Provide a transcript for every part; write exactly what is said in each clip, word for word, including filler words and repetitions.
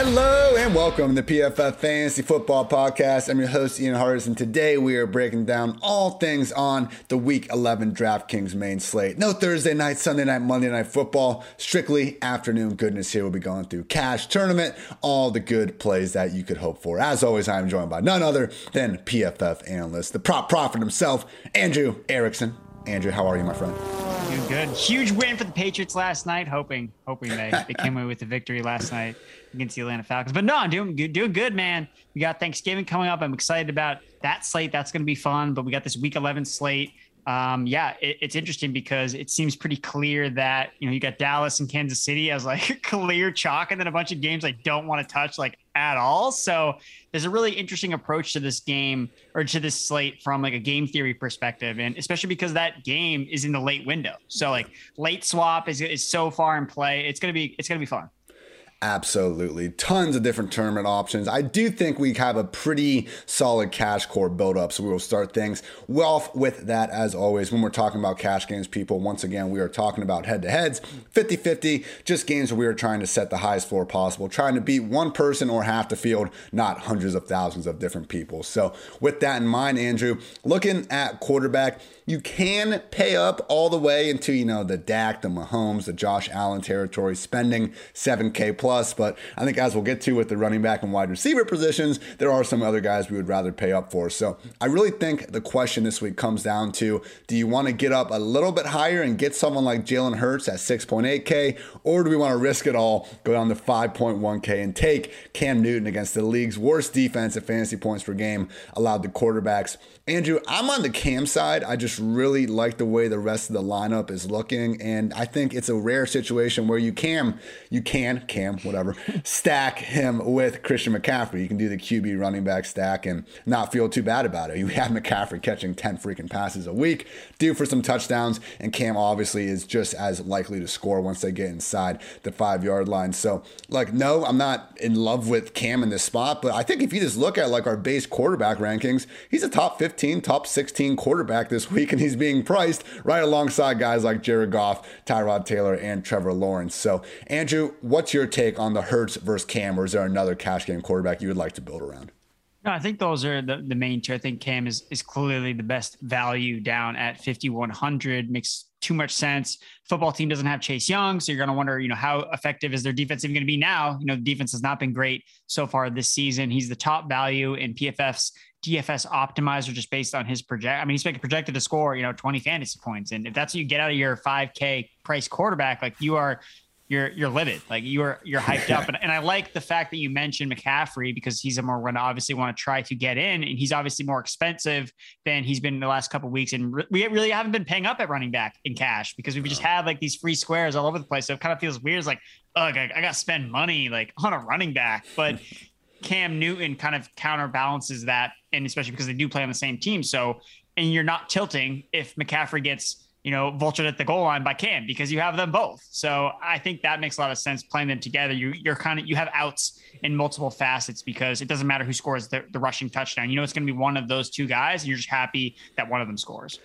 Hello and welcome to the P F F Fantasy Football Podcast. I'm your host, Ian Hardison. Today we are breaking down all things on the Week eleven DraftKings main slate. No Thursday night, Sunday night, Monday night football. Strictly afternoon goodness here. We'll be going through cash tournament, all the good plays that you could hope for. As always, I'm joined by none other than P F F analyst, the prop prophet himself, Andrew Erickson. Andrew, how are you, my friend? Doing good. Huge win for the Patriots last night. Hoping, hoping they, they came away with the victory last night against the Atlanta Falcons. But no, I'm doing good, doing good, man. We got Thanksgiving coming up. I'm excited about that slate. That's going to be fun. But we got this Week eleven slate. Um, yeah, it, it's interesting because it seems pretty clear that, you know, you got Dallas and Kansas City as like clear chalk, and then a bunch of games I don't want to touch like at all. So there's a really interesting approach to this game or to this slate from like a game theory perspective. And especially because that game is in the late window. So like late swap is, is so far in play. It's going to be, it's going to be fun. Absolutely. Tons of different tournament options. I do think we have a pretty solid cash core build up, so we will start things well with that as always. When we're talking about cash games, people, once again, we are talking about head-to-heads, fifty-fifty, just games where we are trying to set the highest floor possible, trying to beat one person or half the field, not hundreds of thousands of different people. So with that in mind, Andrew, looking at quarterback, you can pay up all the way into, you know, the Dak, the Mahomes, the Josh Allen territory, spending seven K plus. But I think as we'll get to with the running back and wide receiver positions, there are some other guys we would rather pay up for. So I really think the question this week comes down to, do you want to get up a little bit higher and get someone like Jalen Hurts at six point eight K, or do we want to risk it all, go down to five point one K and take Cam Newton against the league's worst defense at fantasy points per game allowed to quarterbacks? Andrew, I'm on the Cam side. I just really like the way the rest of the lineup is looking, and I think it's a rare situation where you can, you can, Cam, whatever, stack him with Christian McCaffrey. You can do the Q B running back stack and not feel too bad about it. You have McCaffrey catching ten freaking passes a week, due for some touchdowns, and Cam obviously is just as likely to score once they get inside the five-yard line. So, like, no, I'm not in love with Cam in this spot, but I think if you just look at, like, our base quarterback rankings, he's a top fifteen, top sixteen quarterback this week, and he's being priced right alongside guys like Jared Goff, Tyrod Taylor, and Trevor Lawrence. So, Andrew, what's your take on the Hurts versus Cam, or is there another cash game quarterback you would like to build around? No, I think those are the, the main two. I think Cam is is clearly the best value down at fifty-one hundred. Makes too much sense. Football team doesn't have Chase Young, so you're going to wonder, you know, how effective is their defense even going to be now? You know, the defense has not been great so far this season. He's the top value in P F F's D F S optimizer just based on his project. I mean, he's been projected to score, you know, twenty fantasy points, and if that's what you get out of your five K price quarterback, like you are. You're you're livid, like you're you're hyped up, and, and I like the fact that you mentioned McCaffrey because he's a more one obviously want to try to get in, and he's obviously more expensive than he's been in the last couple of weeks, and re- we really haven't been paying up at running back in cash because we've just had like these free squares all over the place. So it kind of feels weird. It's like, ugh, I, I got to spend money like on a running back, but Cam Newton kind of counterbalances that, and especially because they do play on the same team, so and you're not tilting if McCaffrey gets, you know, vultured at the goal line by Cam because you have them both. So I think that makes a lot of sense playing them together. You, you're kind of, you have outs in multiple facets because it doesn't matter who scores the, the rushing touchdown. You know, it's going to be one of those two guys, and you're just happy that one of them scores.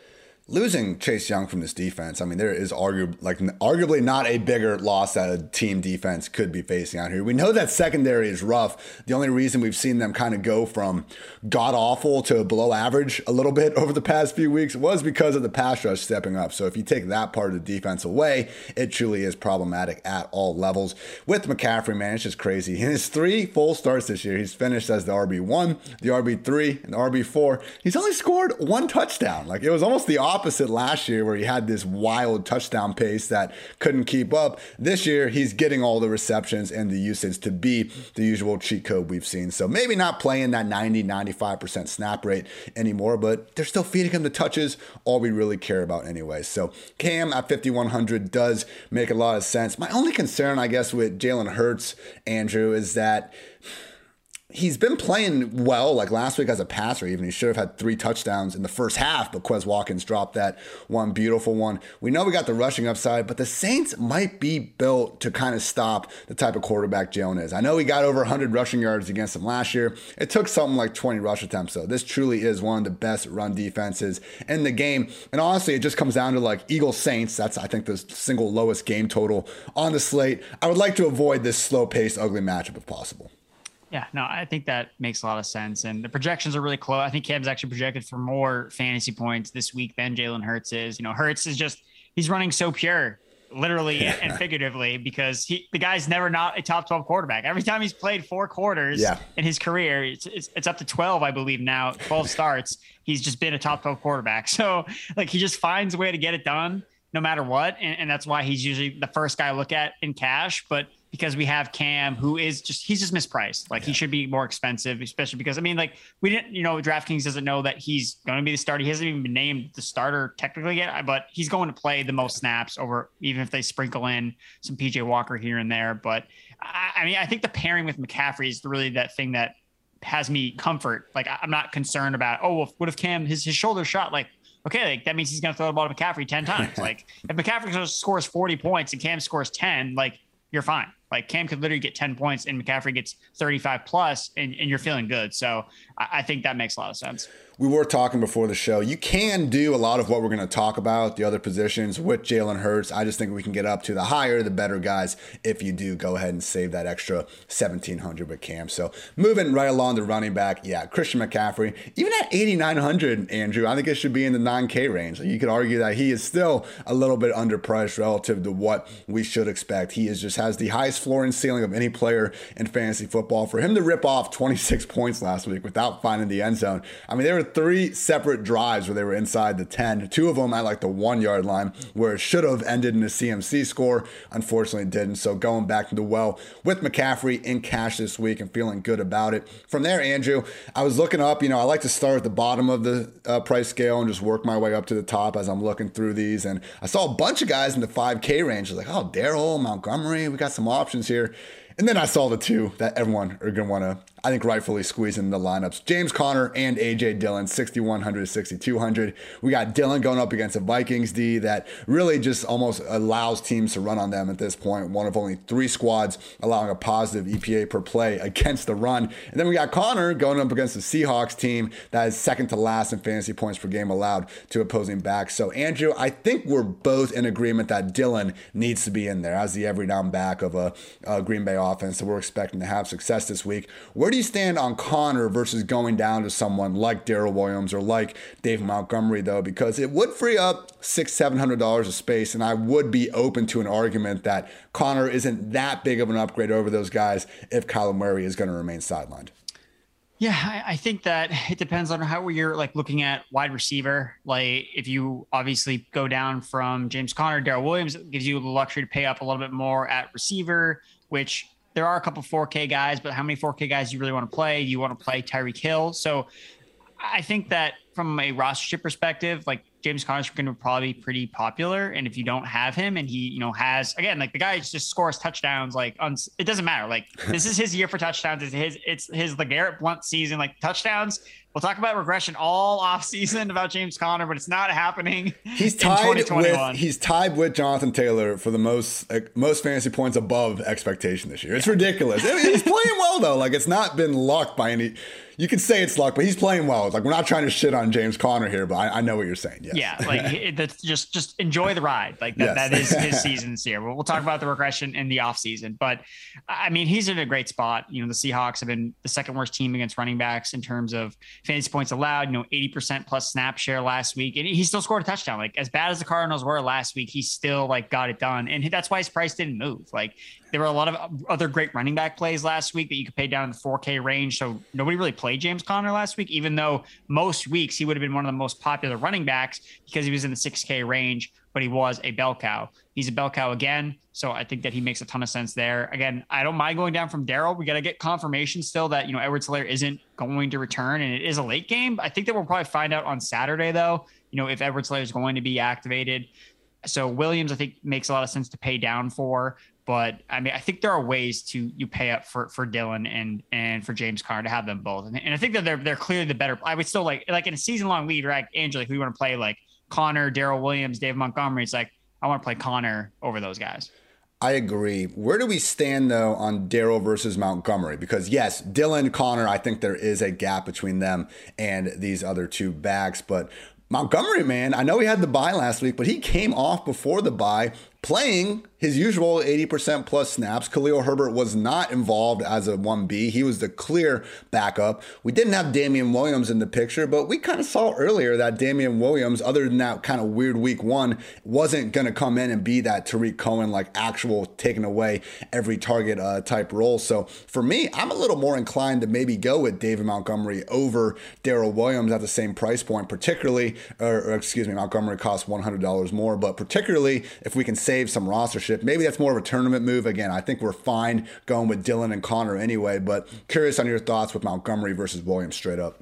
Losing Chase Young from this defense, I mean, there is argu- like arguably not a bigger loss that a team defense could be facing out here. We know that secondary is rough. The only reason we've seen them kind of go from god-awful to below average a little bit over the past few weeks was because of the pass rush stepping up. So if you take that part of the defense away, it truly is problematic at all levels. With McCaffrey, man, it's just crazy. In his three full starts this year, he's finished as the R B one, the R B three, and the R B four. He's only scored one touchdown. Like, it was almost the opposite last year where he had this wild touchdown pace that couldn't keep up. This year, he's getting all the receptions and the usage to be the usual cheat code we've seen. So maybe not playing that ninety, ninety-five percent snap rate anymore, but they're still feeding him the touches, all we really care about anyway. So Cam at fifty-one hundred does make a lot of sense. My only concern, I guess, with Jalen Hurts, Andrew, is that he's been playing well, like last week as a passer. Even he should have had three touchdowns in the first half, but Quez Watkins dropped that one beautiful one. We know we got the rushing upside, but the Saints might be built to kind of stop the type of quarterback Jalen is. I know he got over one hundred rushing yards against him last year. It took something like twenty rush attempts, so this truly is one of the best run defenses in the game. And honestly, it just comes down to like Eagles Saints. That's, I think, the single lowest game total on the slate. I would like to avoid this slow-paced, ugly matchup if possible. Yeah, no, I think that makes a lot of sense. And the projections are really close. I think Cam's actually projected for more fantasy points this week than Jalen Hurts is. You know, Hurts is just, he's running so pure, literally yeah. and figuratively, because he, the guy's never not a top twelve quarterback. Every time he's played four quarters yeah. in his career, it's, it's it's up to twelve, I believe now, twelve starts. He's just been a top twelve quarterback. So, like, he just finds a way to get it done no matter what. And, and that's why he's usually the first guy I look at in cash. But because we have Cam, who is just, he's just mispriced. Like yeah. he should be more expensive, especially because, I mean, like we didn't, you know, DraftKings doesn't know that he's going to be the starter. He hasn't even been named the starter technically yet, but he's going to play the most snaps over, even if they sprinkle in some P J Walker here and there. But I, I mean, I think the pairing with McCaffrey is really that thing that has me comfort. Like I'm not concerned about, oh, well, what if Cam, his, his shoulder shot, like, okay, like that means he's going to throw the ball to McCaffrey ten times. Like if McCaffrey scores forty points and Cam scores ten, like you're fine. Like Cam could literally get ten points and McCaffrey gets thirty-five plus and, and you're feeling good. So I think that makes a lot of sense. We were talking before the show. You can do a lot of what we're going to talk about, the other positions with Jalen Hurts. I just think we can get up to the higher, the better guys. If you do, go ahead and save that extra seventeen hundred with Cam. So moving right along to running back. Yeah, Christian McCaffrey, even at eighty-nine hundred, Andrew, I think it should be in the nine K range. You could argue that he is still a little bit underpriced relative to what we should expect. He is just has the highest floor and ceiling of any player in fantasy football. For him to rip off twenty-six points last week without finding the end zone, I mean, there were three separate drives where they were inside the ten, two of them at like the one yard line where it should have ended in a C M C score. Unfortunately, it didn't. So going back to the well with McCaffrey in cash this week and feeling good about it. From there, Andrew, I was looking up, you know, I like to start at the bottom of the uh, price scale and just work my way up to the top as I'm looking through these. And I saw a bunch of guys in the five K range. I was like, oh, Darrel, Montgomery, we got some options here. And then I saw the two that everyone are going to want to, I think, rightfully squeeze in the lineups. James Connor and A J Dillon, sixty-one hundred, sixty-two hundred. We got Dillon going up against the Vikings D that really just almost allows teams to run on them at this point. One of only three squads allowing a positive E P A per play against the run. And then we got Connor going up against the Seahawks team that is second to last in fantasy points per game allowed to opposing backs. So, Andrew, I think we're both in agreement that Dillon needs to be in there as the every down back of a, a Green Bay offense that we're expecting to have success this week. Where do you stand on Connor versus going down to someone like Darrel Williams or like Dave Montgomery, though? Because it would free up six, seven hundred dollars of space, and I would be open to an argument that Connor isn't that big of an upgrade over those guys if Kyler Murray is going to remain sidelined. Yeah, I, I think that it depends on how you're like looking at wide receiver. Like if you obviously go down from James Connor, Darrel Williams, it gives you the luxury to pay up a little bit more at receiver, which there are a couple four K guys, but how many four K guys you really want to play? You want to play Tyreek Hill. So I think that from a roster perspective, like James Conner's going to probably be pretty popular. And if you don't have him and he, you know, has, again, like the guy just scores touchdowns, like uns- it doesn't matter. Like this is his year for touchdowns. It's his, it's his LeGarrette Blount season, like touchdowns. We'll talk about regression all off season about James Conner, but it's not happening. He's tied with he's tied with Jonathan Taylor for the most like, most fantasy points above expectation this year. It's ridiculous. I mean, he's playing well though. Like it's not been luck by any. You can say it's luck, but he's playing well. It's like we're not trying to shit on James Conner here, but I, I know what you're saying. Yes. Yeah, like it, that's just just enjoy the ride. Like that, yes. that is his season this year. We'll, we'll talk about the regression in the off season, but I mean he's in a great spot. You know the Seahawks have been the second worst team against running backs in terms of fantasy points allowed, you know, eighty percent plus snap share last week. And he still scored a touchdown. Like as bad as the Cardinals were last week, he still like got it done. And that's why his price didn't move. Like there were a lot of other great running back plays last week that you could pay down in the four K range. So nobody really played James Conner last week, even though most weeks he would have been one of the most popular running backs because he was in the six K range, but he was a bell cow. He's a bell cow again. So I think that he makes a ton of sense there. Again, I don't mind going down from Darrel. We got to get confirmation still that, you know, Edwards-Helaire isn't going to return and it is a late game. I think that we'll probably find out on Saturday though, you know, if Edwards-Helaire is going to be activated. So Williams, I think makes a lot of sense to pay down for, But I mean, I think there are ways to you pay up for for Dillon and and for James Connor to have them both, and, and I think that they're they're clearly the better. I would still like like in a season long league, right, Angela, like, if we want to play like Connor, Darrel Williams, Dave Montgomery, it's like I want to play Connor over those guys. I agree. Where do we stand though on Darrel versus Montgomery? Because yes, Dillon, Connor, I think there is a gap between them and these other two backs, but Montgomery, man, I know he had the bye last week, but he came off before the bye playing his usual eighty percent plus snaps. Khalil Herbert was not involved as a one B. He was the clear backup. We didn't have Damian Williams in the picture, but we kind of saw earlier that Damian Williams, other than that kind of weird week one, wasn't going to come in and be that Tariq Cohen, like actual taking away every target uh, type role. So for me, I'm a little more inclined to maybe go with David Montgomery over Darrel Williams at the same price point, particularly Or, or excuse me, Montgomery costs one hundred dollars more, but particularly if we can save some rostership, maybe that's more of a tournament move. Again, I think we're fine going with Dillon and Connor anyway, but curious on your thoughts with Montgomery versus Williams straight up.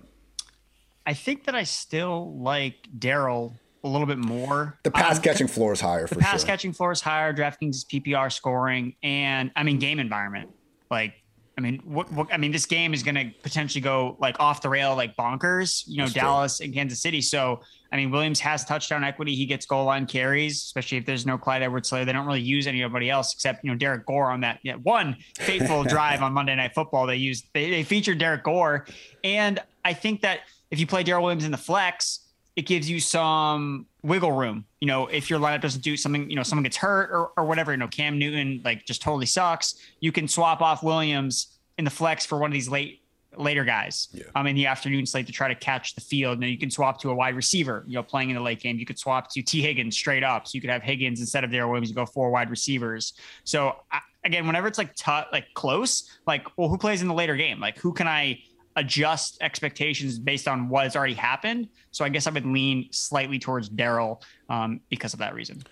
I think that I still like Darrel a little bit more. The pass um, catching floor is higher. The for pass sure. catching floor is higher. DraftKings P P R scoring, and I mean, game environment. Like, I mean, what, what I mean, this game is going to potentially go like off the rail, like bonkers, you know, that's Dallas true. And Kansas City. So, I mean, Williams has touchdown equity. He gets goal line carries, especially if there's no Clyde Edwards-Helaire. They don't really use anybody else except, you know, Derek Gore on that yeah, one fateful drive on Monday Night Football. They used, they, they featured Derek Gore. And I think that if you play Darrel Williams in the flex, it gives you some wiggle room. You know, if your lineup doesn't do something, you know, someone gets hurt or, or whatever, you know, Cam Newton, like just totally sucks. You can swap off Williams in the flex for one of these late, later guys yeah. um in the afternoon slate to try to catch the field. Now you can swap to a wide receiver, you know, playing in the late game. You could swap to T Higgins straight up. So you could have Higgins instead of Darrel Williams, you go four wide receivers. So I, again, whenever it's like, t- like close, like, well, who plays in the later game? Like who can I adjust expectations based on what has already happened? So I guess I would lean slightly towards Darrel um, because of that reason.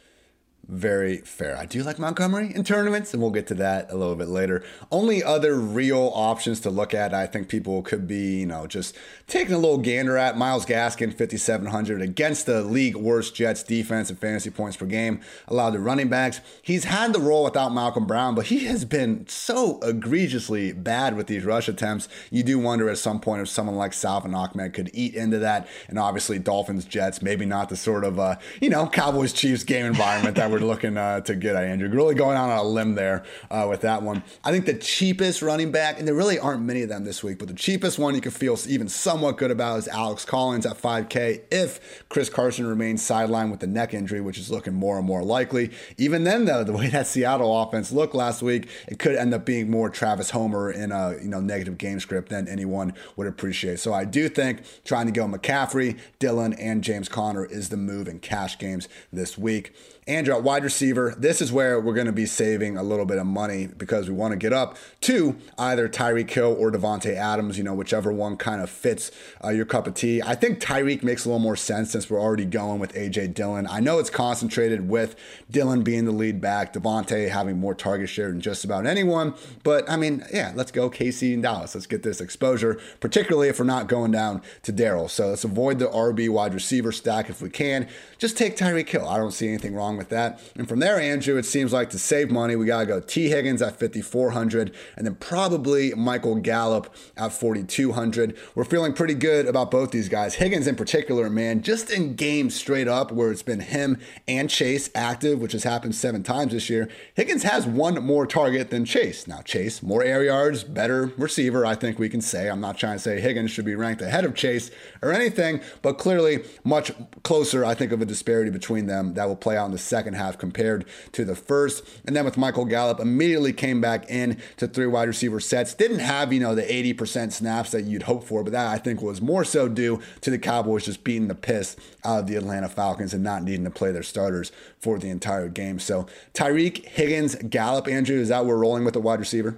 Very fair. I do like Montgomery in tournaments, and we'll get to that a little bit later. Only other real options to look at, I think people could be, you know, just taking a little gander at Myles Gaskin, fifty-seven hundred against the league worst Jets defense and fantasy points per game allowed to running backs. He's had the role without Malcolm Brown, but he has been so egregiously bad with these rush attempts. You do wonder at some point if someone like Salvin Ahmed could eat into that. And obviously Dolphins, Jets, maybe not the sort of, uh, you know, Cowboys, Chiefs game environment that we're looking uh, to get at, Andrew. Really going on a limb there uh, with that one. I think the cheapest running back, and there really aren't many of them this week, but the cheapest one you can feel even somewhat good about is Alex Collins at five K if Chris Carson remains sidelined with the neck injury, which is looking more and more likely. Even then, though, the way that Seattle offense looked last week, it could end up being more Travis Homer in a you know negative game script than anyone would appreciate. So I do think trying to go McCaffrey, Dillon, and James Conner is the move in cash games this week. Andrew, at wide receiver, this is where we're going to be saving a little bit of money because we want to get up to either Tyreek Hill or Davante Adams, you know, whichever one kind of fits uh, your cup of tea. I think Tyreek makes a little more sense since we're already going with A J Dillon. I know it's concentrated with Dillon being the lead back, Davante having more target share than just about anyone. But, I mean, yeah, let's go K C and Dallas. Let's get this exposure, particularly if we're not going down to Darrel. So let's avoid the R B wide receiver stack if we can. Just take Tyreek Hill. I don't see anything wrong with that. And from there, Andrew, it seems like to save money, we got to go T Higgins at fifty-four hundred and then probably Michael Gallup at forty-two hundred. We're feeling pretty good about both these guys. Higgins in particular, man, just in games straight up where it's been him and Chase active, which has happened seven times this year. Higgins has one more target than Chase. Now Chase, more air yards, better receiver, I think we can say. I'm not trying to say Higgins should be ranked ahead of Chase or anything, but clearly much closer, I think, of a disparity between them that will play out in the second half compared to the first. And then with Michael Gallup, immediately came back in to three wide receiver sets. Didn't have, you know, the eighty percent snaps that you'd hope for, but that I think was more so due to the Cowboys just beating the piss out of the Atlanta Falcons and not needing to play their starters for the entire game. So Tyreek, Higgins, Gallup, Andrew, is that we're rolling with the wide receiver?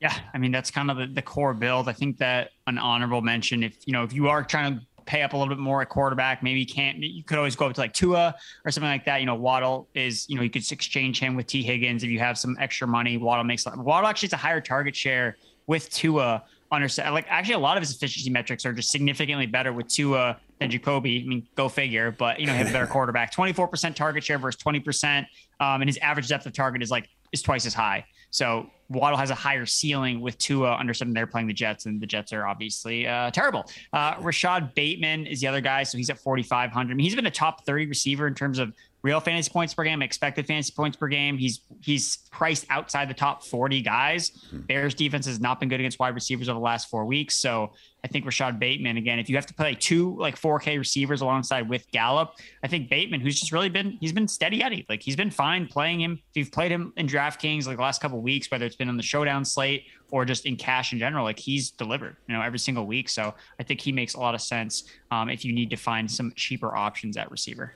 Yeah. I mean, that's kind of the, the core build. I think that an honorable mention, if, you know, if you are trying to pay up a little bit more at quarterback, maybe you can't, you could always go up to like Tua or something like that. You know, Waddle is, you know, you could exchange him with T Higgins. If you have some extra money, Waddle makes a lot. Waddle actually has a higher target share with Tua. Understand, like actually a lot of his efficiency metrics are just significantly better with Tua than Jacoby. I mean, go figure, but you know, he has a better quarterback, twenty-four percent target share versus twenty percent. Um, and his average depth of target is like is twice as high. So Waddle has a higher ceiling with Tua understanding they're playing the Jets, and the Jets are obviously uh, terrible. Uh, Rashad Bateman is the other guy, so he's at forty-five hundred. I mean, he's been a top thirty receiver in terms of real fantasy points per game, expected fantasy points per game. He's he's priced outside the top forty guys. Mm-hmm. Bears defense has not been good against wide receivers over the last four weeks. So I think Rashad Bateman, again, if you have to play two like four K receivers alongside with Gallup, I think Bateman, who's just really been, he's been steady Eddie. Like he's been fine playing him. If you've played him in DraftKings like the last couple of weeks, whether it's been on the showdown slate or just in cash in general, like he's delivered, you know, every single week. So I think he makes a lot of sense um, if you need to find some cheaper options at receiver.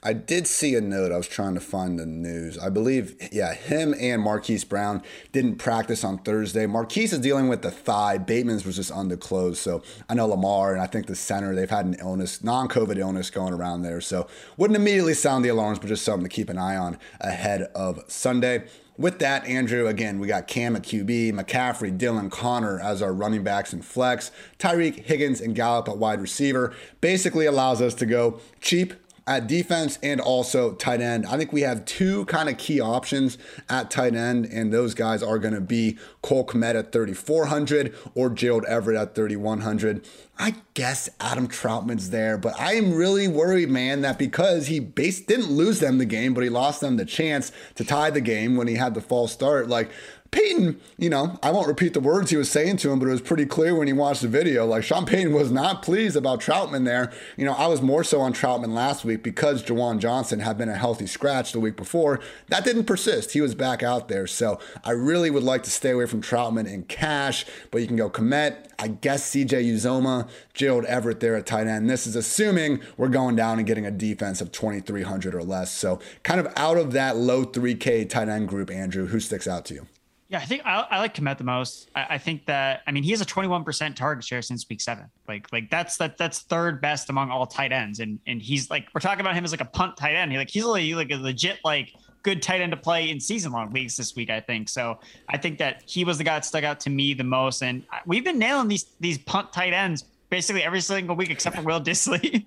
I did see a note. I was trying to find the news. I believe, yeah, him and Marquise Brown didn't practice on Thursday. Marquise is dealing with the thigh. Bateman's was just underclosed. So I know Lamar and I think the center, they've had an illness, non-COVID illness going around there. So wouldn't immediately sound the alarms, but just something to keep an eye on ahead of Sunday. With that, Andrew, again, we got Cam at Q B, McCaffrey, Dillon, Connor as our running backs and flex. Tyreek, Higgins, and Gallup at wide receiver basically allows us to go cheap at defense and also tight end. I think we have two kind of key options at tight end, and those guys are going to be Cole Kmet at thirty-four hundred or Gerald Everett at thirty-one hundred. I guess Adam Troutman's there, but I am really worried, man, that because he base- didn't lose them the game, but he lost them the chance to tie the game when he had the false start. Like, Peyton, you know, I won't repeat the words he was saying to him, but it was pretty clear when he watched the video. Like, Sean Payton was not pleased about Troutman there. You know, I was more so on Troutman last week because Jawan Johnson had been a healthy scratch the week before. That didn't persist. He was back out there. So I really would like to stay away from Troutman in cash, but you can go Kmet, I guess C J Uzoma, Gerald Everett there at tight end. This is assuming we're going down and getting a defense of twenty-three hundred or less. So kind of out of that low three K tight end group, Andrew, who sticks out to you? Yeah, I think I, I like Kmet the most. I, I think that, I mean, he has a twenty-one percent target share since week seven. Like, like that's, that that's third best among all tight ends. And, and he's like, we're talking about him as like a punt tight end. He like, he's like, like a legit, like good tight end to play in season long leagues this week, I think. So I think that he was the guy that stuck out to me the most. And we've been nailing these, these punt tight ends basically every single week, except for Will Dissly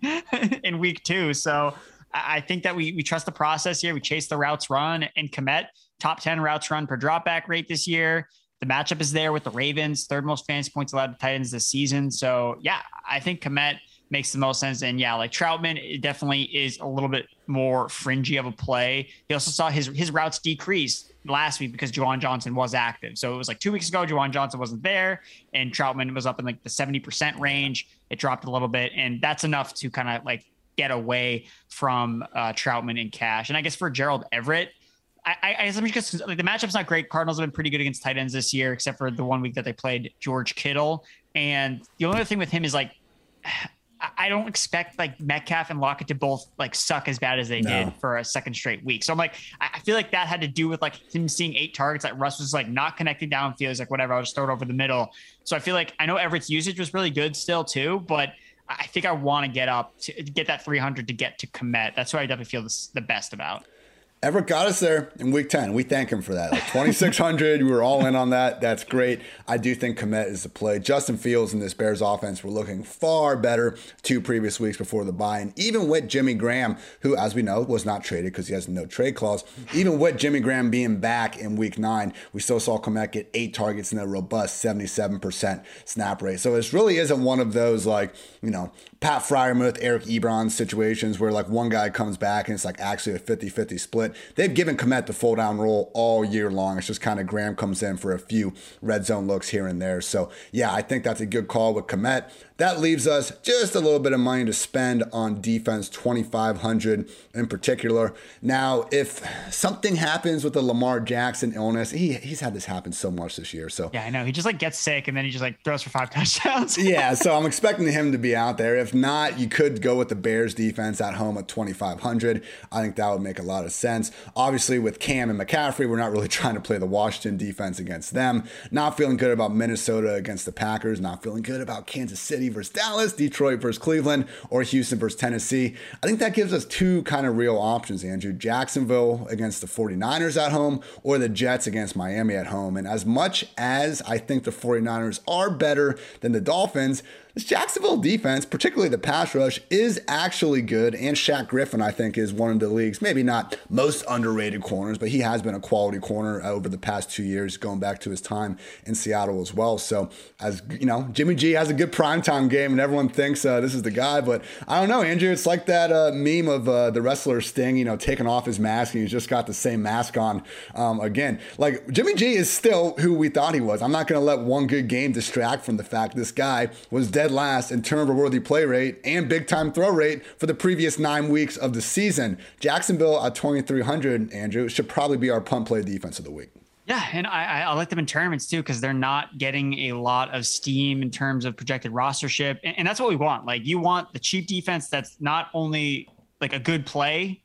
in week two. So I think that we, we trust the process here. We chase the routes run, and Kmet, top ten routes run per dropback rate this year. The matchup is there with the Ravens, third most fantasy points allowed to tight ends this season. So yeah, I think Kmet makes the most sense. And yeah, like Troutman, it definitely is a little bit more fringy of a play. He also saw his, his routes decrease last week because Jawan Johnson was active. So it was like two weeks ago, Jawan Johnson wasn't there and Troutman was up in like the seventy percent range. It dropped a little bit, and that's enough to kind of like get away from uh, Troutman in cash. And I guess for Gerald Everett, I, I guess I'm just like the matchup's not great. Cardinals have been pretty good against tight ends this year, except for the one week that they played George Kittle. And the only other thing with him is like, I don't expect like Metcalf and Lockett to both like suck as bad as they no. did for a second straight week. So I'm like, I feel like that had to do with like him seeing eight targets that like Russ was like not connecting downfield. He's like, whatever, I'll just throw it over the middle. So I feel like I know Everett's usage was really good still too, but I think I want to get up to get that three hundred to get to Kmet. That's who I definitely feel this, the best about. Everett got us there in week ten. We thank him for that. Like twenty-six hundred, we were all in on that. That's great. I do think Kmet is the play. Justin Fields and this Bears offense were looking far better two previous weeks before the bye. And even with Jimmy Graham, who, as we know, was not traded because he has no trade clause, even with Jimmy Graham being back in week nine, we still saw Kmet get eight targets and a robust seventy-seven percent snap rate. So this really isn't one of those, like, you know, Pat Fryermuth, Eric Ebron situations where, like, one guy comes back and it's, like, actually a fifty-fifty split. They've given Kmet the full down role all year long. It's just kind of Graham comes in for a few red zone looks here and there. So yeah, I think that's a good call with Kmet. That leaves us just a little bit of money to spend on defense, twenty-five hundred in particular. Now, if something happens with the Lamar Jackson illness, he he's had this happen so much this year. So yeah, I know. He just like gets sick and then he just like throws for five touchdowns. Yeah, so I'm expecting him to be out there. If not, you could go with the Bears defense at home at twenty-five hundred. I think that would make a lot of sense. Obviously, with Cam and McCaffrey, we're not really trying to play the Washington defense against them. Not feeling good about Minnesota against the Packers. Not feeling good about Kansas City versus Dallas, Detroit versus Cleveland, or Houston versus Tennessee. I think that gives us two kind of real options, Andrew. Jacksonville against the 49ers at home or the Jets against Miami at home. And as much as I think the 49ers are better than the Dolphins, This Jacksonville defense, particularly the pass rush, is actually good. And Shaq Griffin, I think, is one of the league's, maybe not most underrated corners, but he has been a quality corner over the past two years, going back to his time in Seattle as well. So, as you know, Jimmy G has a good primetime game, and everyone thinks uh, this is the guy. But I don't know, Andrew. It's like that uh, meme of uh, the wrestler Sting, you know, taking off his mask, and he's just got the same mask on um, again. Like, Jimmy G is still who we thought he was. I'm not going to let one good game distract from the fact this guy was dead last in turnover-worthy play rate and big-time throw rate for the previous nine weeks of the season. Jacksonville at twenty-three hundred, Andrew, should probably be our punt play defense of the week. Yeah, and I, I like them in tournaments too, because they're not getting a lot of steam in terms of projected rostership, and, and that's what we want. Like, you want the cheap defense that's not only like a good play,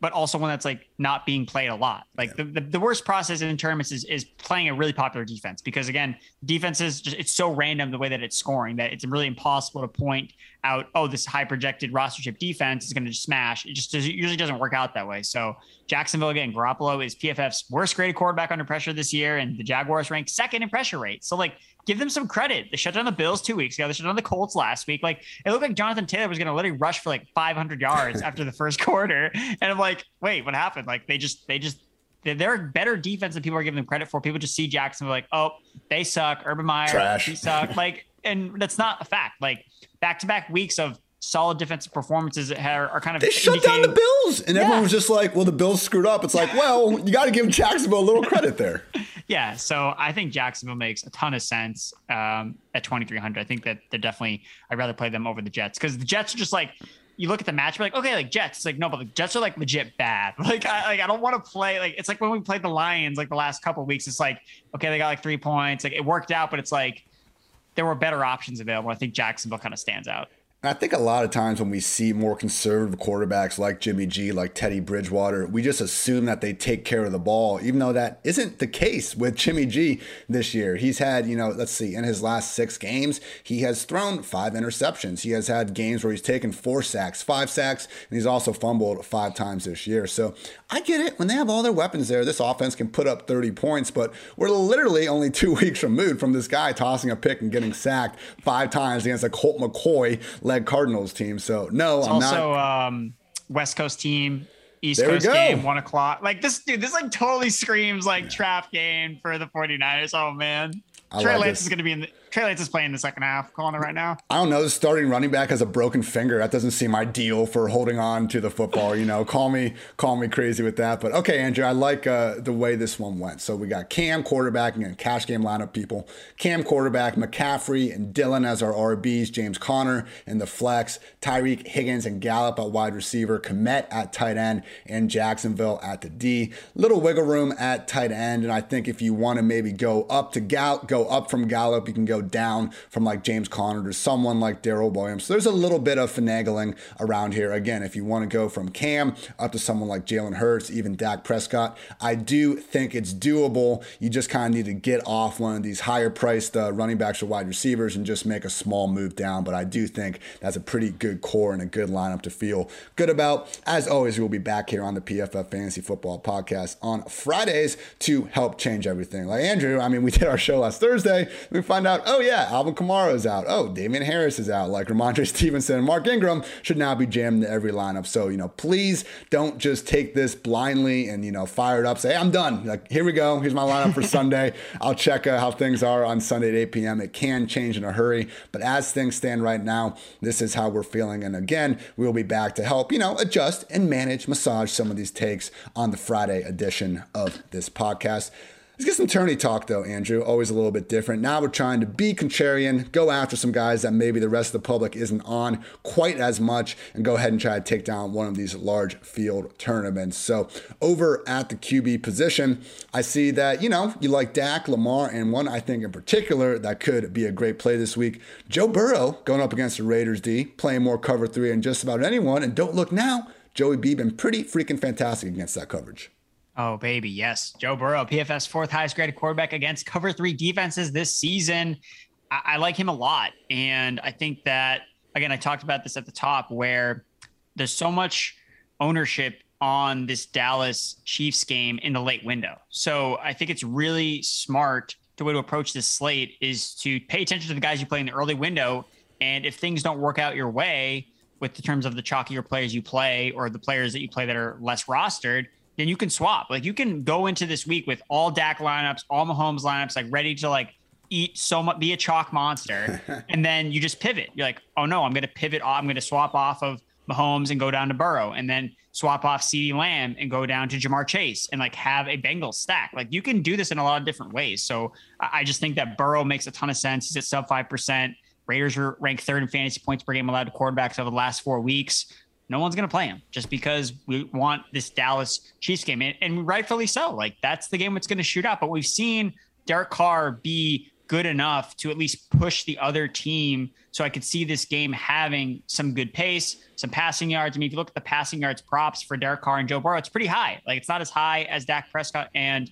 but also one that's like not being played a lot. Like yeah. the, the, the worst process in tournaments is, is playing a really popular defense, because again, defense is just, it's so random the way that it's scoring that it's really impossible to point out, oh, this high projected rostership defense is going to just smash. It just it usually doesn't work out that way. So Jacksonville, again, Garoppolo is P F F's worst graded quarterback under pressure this year, and the Jaguars ranked second in pressure rate. So like, give them some credit. They shut down the Bills two weeks ago. They shut down the Colts last week. Like, it looked like Jonathan Taylor was going to literally rush for like five hundred yards after the first quarter. And I'm like, wait, what happened? Like, they just, they just, they're a better defense than people are giving them credit for. People just see Jacksonville like, oh, they suck. Urban Meyer, trash. He sucked. Like, and that's not a fact. Like, back-to-back weeks of solid defensive performances are, are kind of they shut down the Bills, and yeah. everyone was just like, well, the Bills screwed up. It's like, well, you got to give Jacksonville a little credit there. Yeah, so I think Jacksonville makes a ton of sense um, at twenty-three hundred. I think that they're definitely, I'd rather play them over the Jets, because the Jets are just like, you look at the match, you're like, okay, like Jets, it's like, no, but the Jets are like legit bad. Like, I, like, I don't want to play. Like, it's like when we played the Lions, like the last couple of weeks, it's like, okay, they got like three points. Like, it worked out, but it's like, there were better options available. I think Jacksonville kind of stands out. I think a lot of times when we see more conservative quarterbacks like Jimmy G, like Teddy Bridgewater, we just assume that they take care of the ball, even though that isn't the case with Jimmy G this year. He's had, you know, let's see, in his last six games, he has thrown five interceptions. He has had games where he's taken four sacks, five sacks, and he's also fumbled five times this year. So I get it. When they have all their weapons there, this offense can put up thirty points, but we're literally only two weeks removed from this guy tossing a pick and getting sacked five times against a Colt McCoy Cardinals team. So no, it's I'm also, not. Also, um, West Coast team, East there Coast game, one o'clock. Like this, dude, this like totally screams like yeah. trap game for the 49ers. Oh man. I Trey like Lance this. is going to be in the, Trey Lance is playing the second half. Calling it right now. I don't know. Starting running back has a broken finger. That doesn't seem ideal for holding on to the football. You know, call me, call me crazy with that. But okay, Andrew, I like uh, the way this one went. So we got Cam quarterback and cash game lineup people. Cam quarterback, McCaffrey and Dillon as our R Bs, James Connor and the flex, Tyreek Higgins and Gallup at wide receiver, Kmet at tight end, and Jacksonville at the D. Little wiggle room at tight end. And I think if you want to maybe go up to Gallup, go up from Gallup, you can go down from like James Connor to someone like Darrel Williams. So there's a little bit of finagling around here. Again, if you want to go from Cam up to someone like Jalen Hurts, even Dak Prescott, I do think it's doable. You just kind of need to get off one of these higher priced uh, running backs or wide receivers and just make a small move down. But I do think that's a pretty good core and a good lineup to feel good about. As always, we'll be back here on the P F F Fantasy Football Podcast on Fridays to help change everything. Like Andrew, I mean, we did our show last Thursday. We find out, oh yeah, Alvin Kamara is out. Oh, Damian Harris is out. Like Ramondre Stevenson and Mark Ingram should now be jammed into every lineup. So, you know, please don't just take this blindly and, you know, fire it up. Say, hey, I'm done. Like, here we go. Here's my lineup for Sunday. I'll check uh, how things are on Sunday at eight p.m. It can change in a hurry. But as things stand right now, this is how we're feeling. And again, we'll be back to help, you know, adjust and manage, massage some of these takes on the Friday edition of this podcast. Let's get some tourney talk, though, Andrew. Always a little bit different. Now we're trying to be contrarian, go after some guys that maybe the rest of the public isn't on quite as much, and go ahead and try to take down one of these large field tournaments. So over at the Q B position, I see that, you know, you like Dak, Lamar, and one I think in particular that could be a great play this week, Joe Burrow going up against the Raiders D, playing more cover three than just about anyone. And don't look now, Joey B been pretty freaking fantastic against that coverage. Oh, baby, yes. Joe Burrow, P F F's fourth highest graded quarterback against cover three defenses this season. I, I like him a lot. And I think that, again, I talked about this at the top where there's so much ownership on this Dallas Chiefs game in the late window. So I think it's really smart the way to approach this slate is to pay attention to the guys you play in the early window And if things don't work out your way with the terms of the chalkier players you play or the players that you play that are less rostered, then you can swap. Like, you can go into this week with all Dak lineups, all Mahomes lineups, like ready to like eat so much, be a chalk monster. And then you just pivot. You're like, oh no, I'm going to pivot. I'm going to swap off of Mahomes and go down to Burrow, and then swap off CeeDee Lamb and go down to Ja'Marr Chase and like have a Bengals stack. Like, you can do this in a lot of different ways. So I just think that Burrow makes a ton of sense. He's at sub five percent. Raiders are ranked third in fantasy points per game allowed to quarterbacks over the last four weeks. No one's going to play him just because we want this Dallas Chiefs game. And, and rightfully so. Like, that's the game that's going to shoot out. But we've seen Derek Carr be good enough to at least push the other team. So I could see this game having some good pace, some passing yards. I mean, if you look at the passing yards props for Derek Carr and Joe Burrow, it's pretty high. Like, it's not as high as Dak Prescott and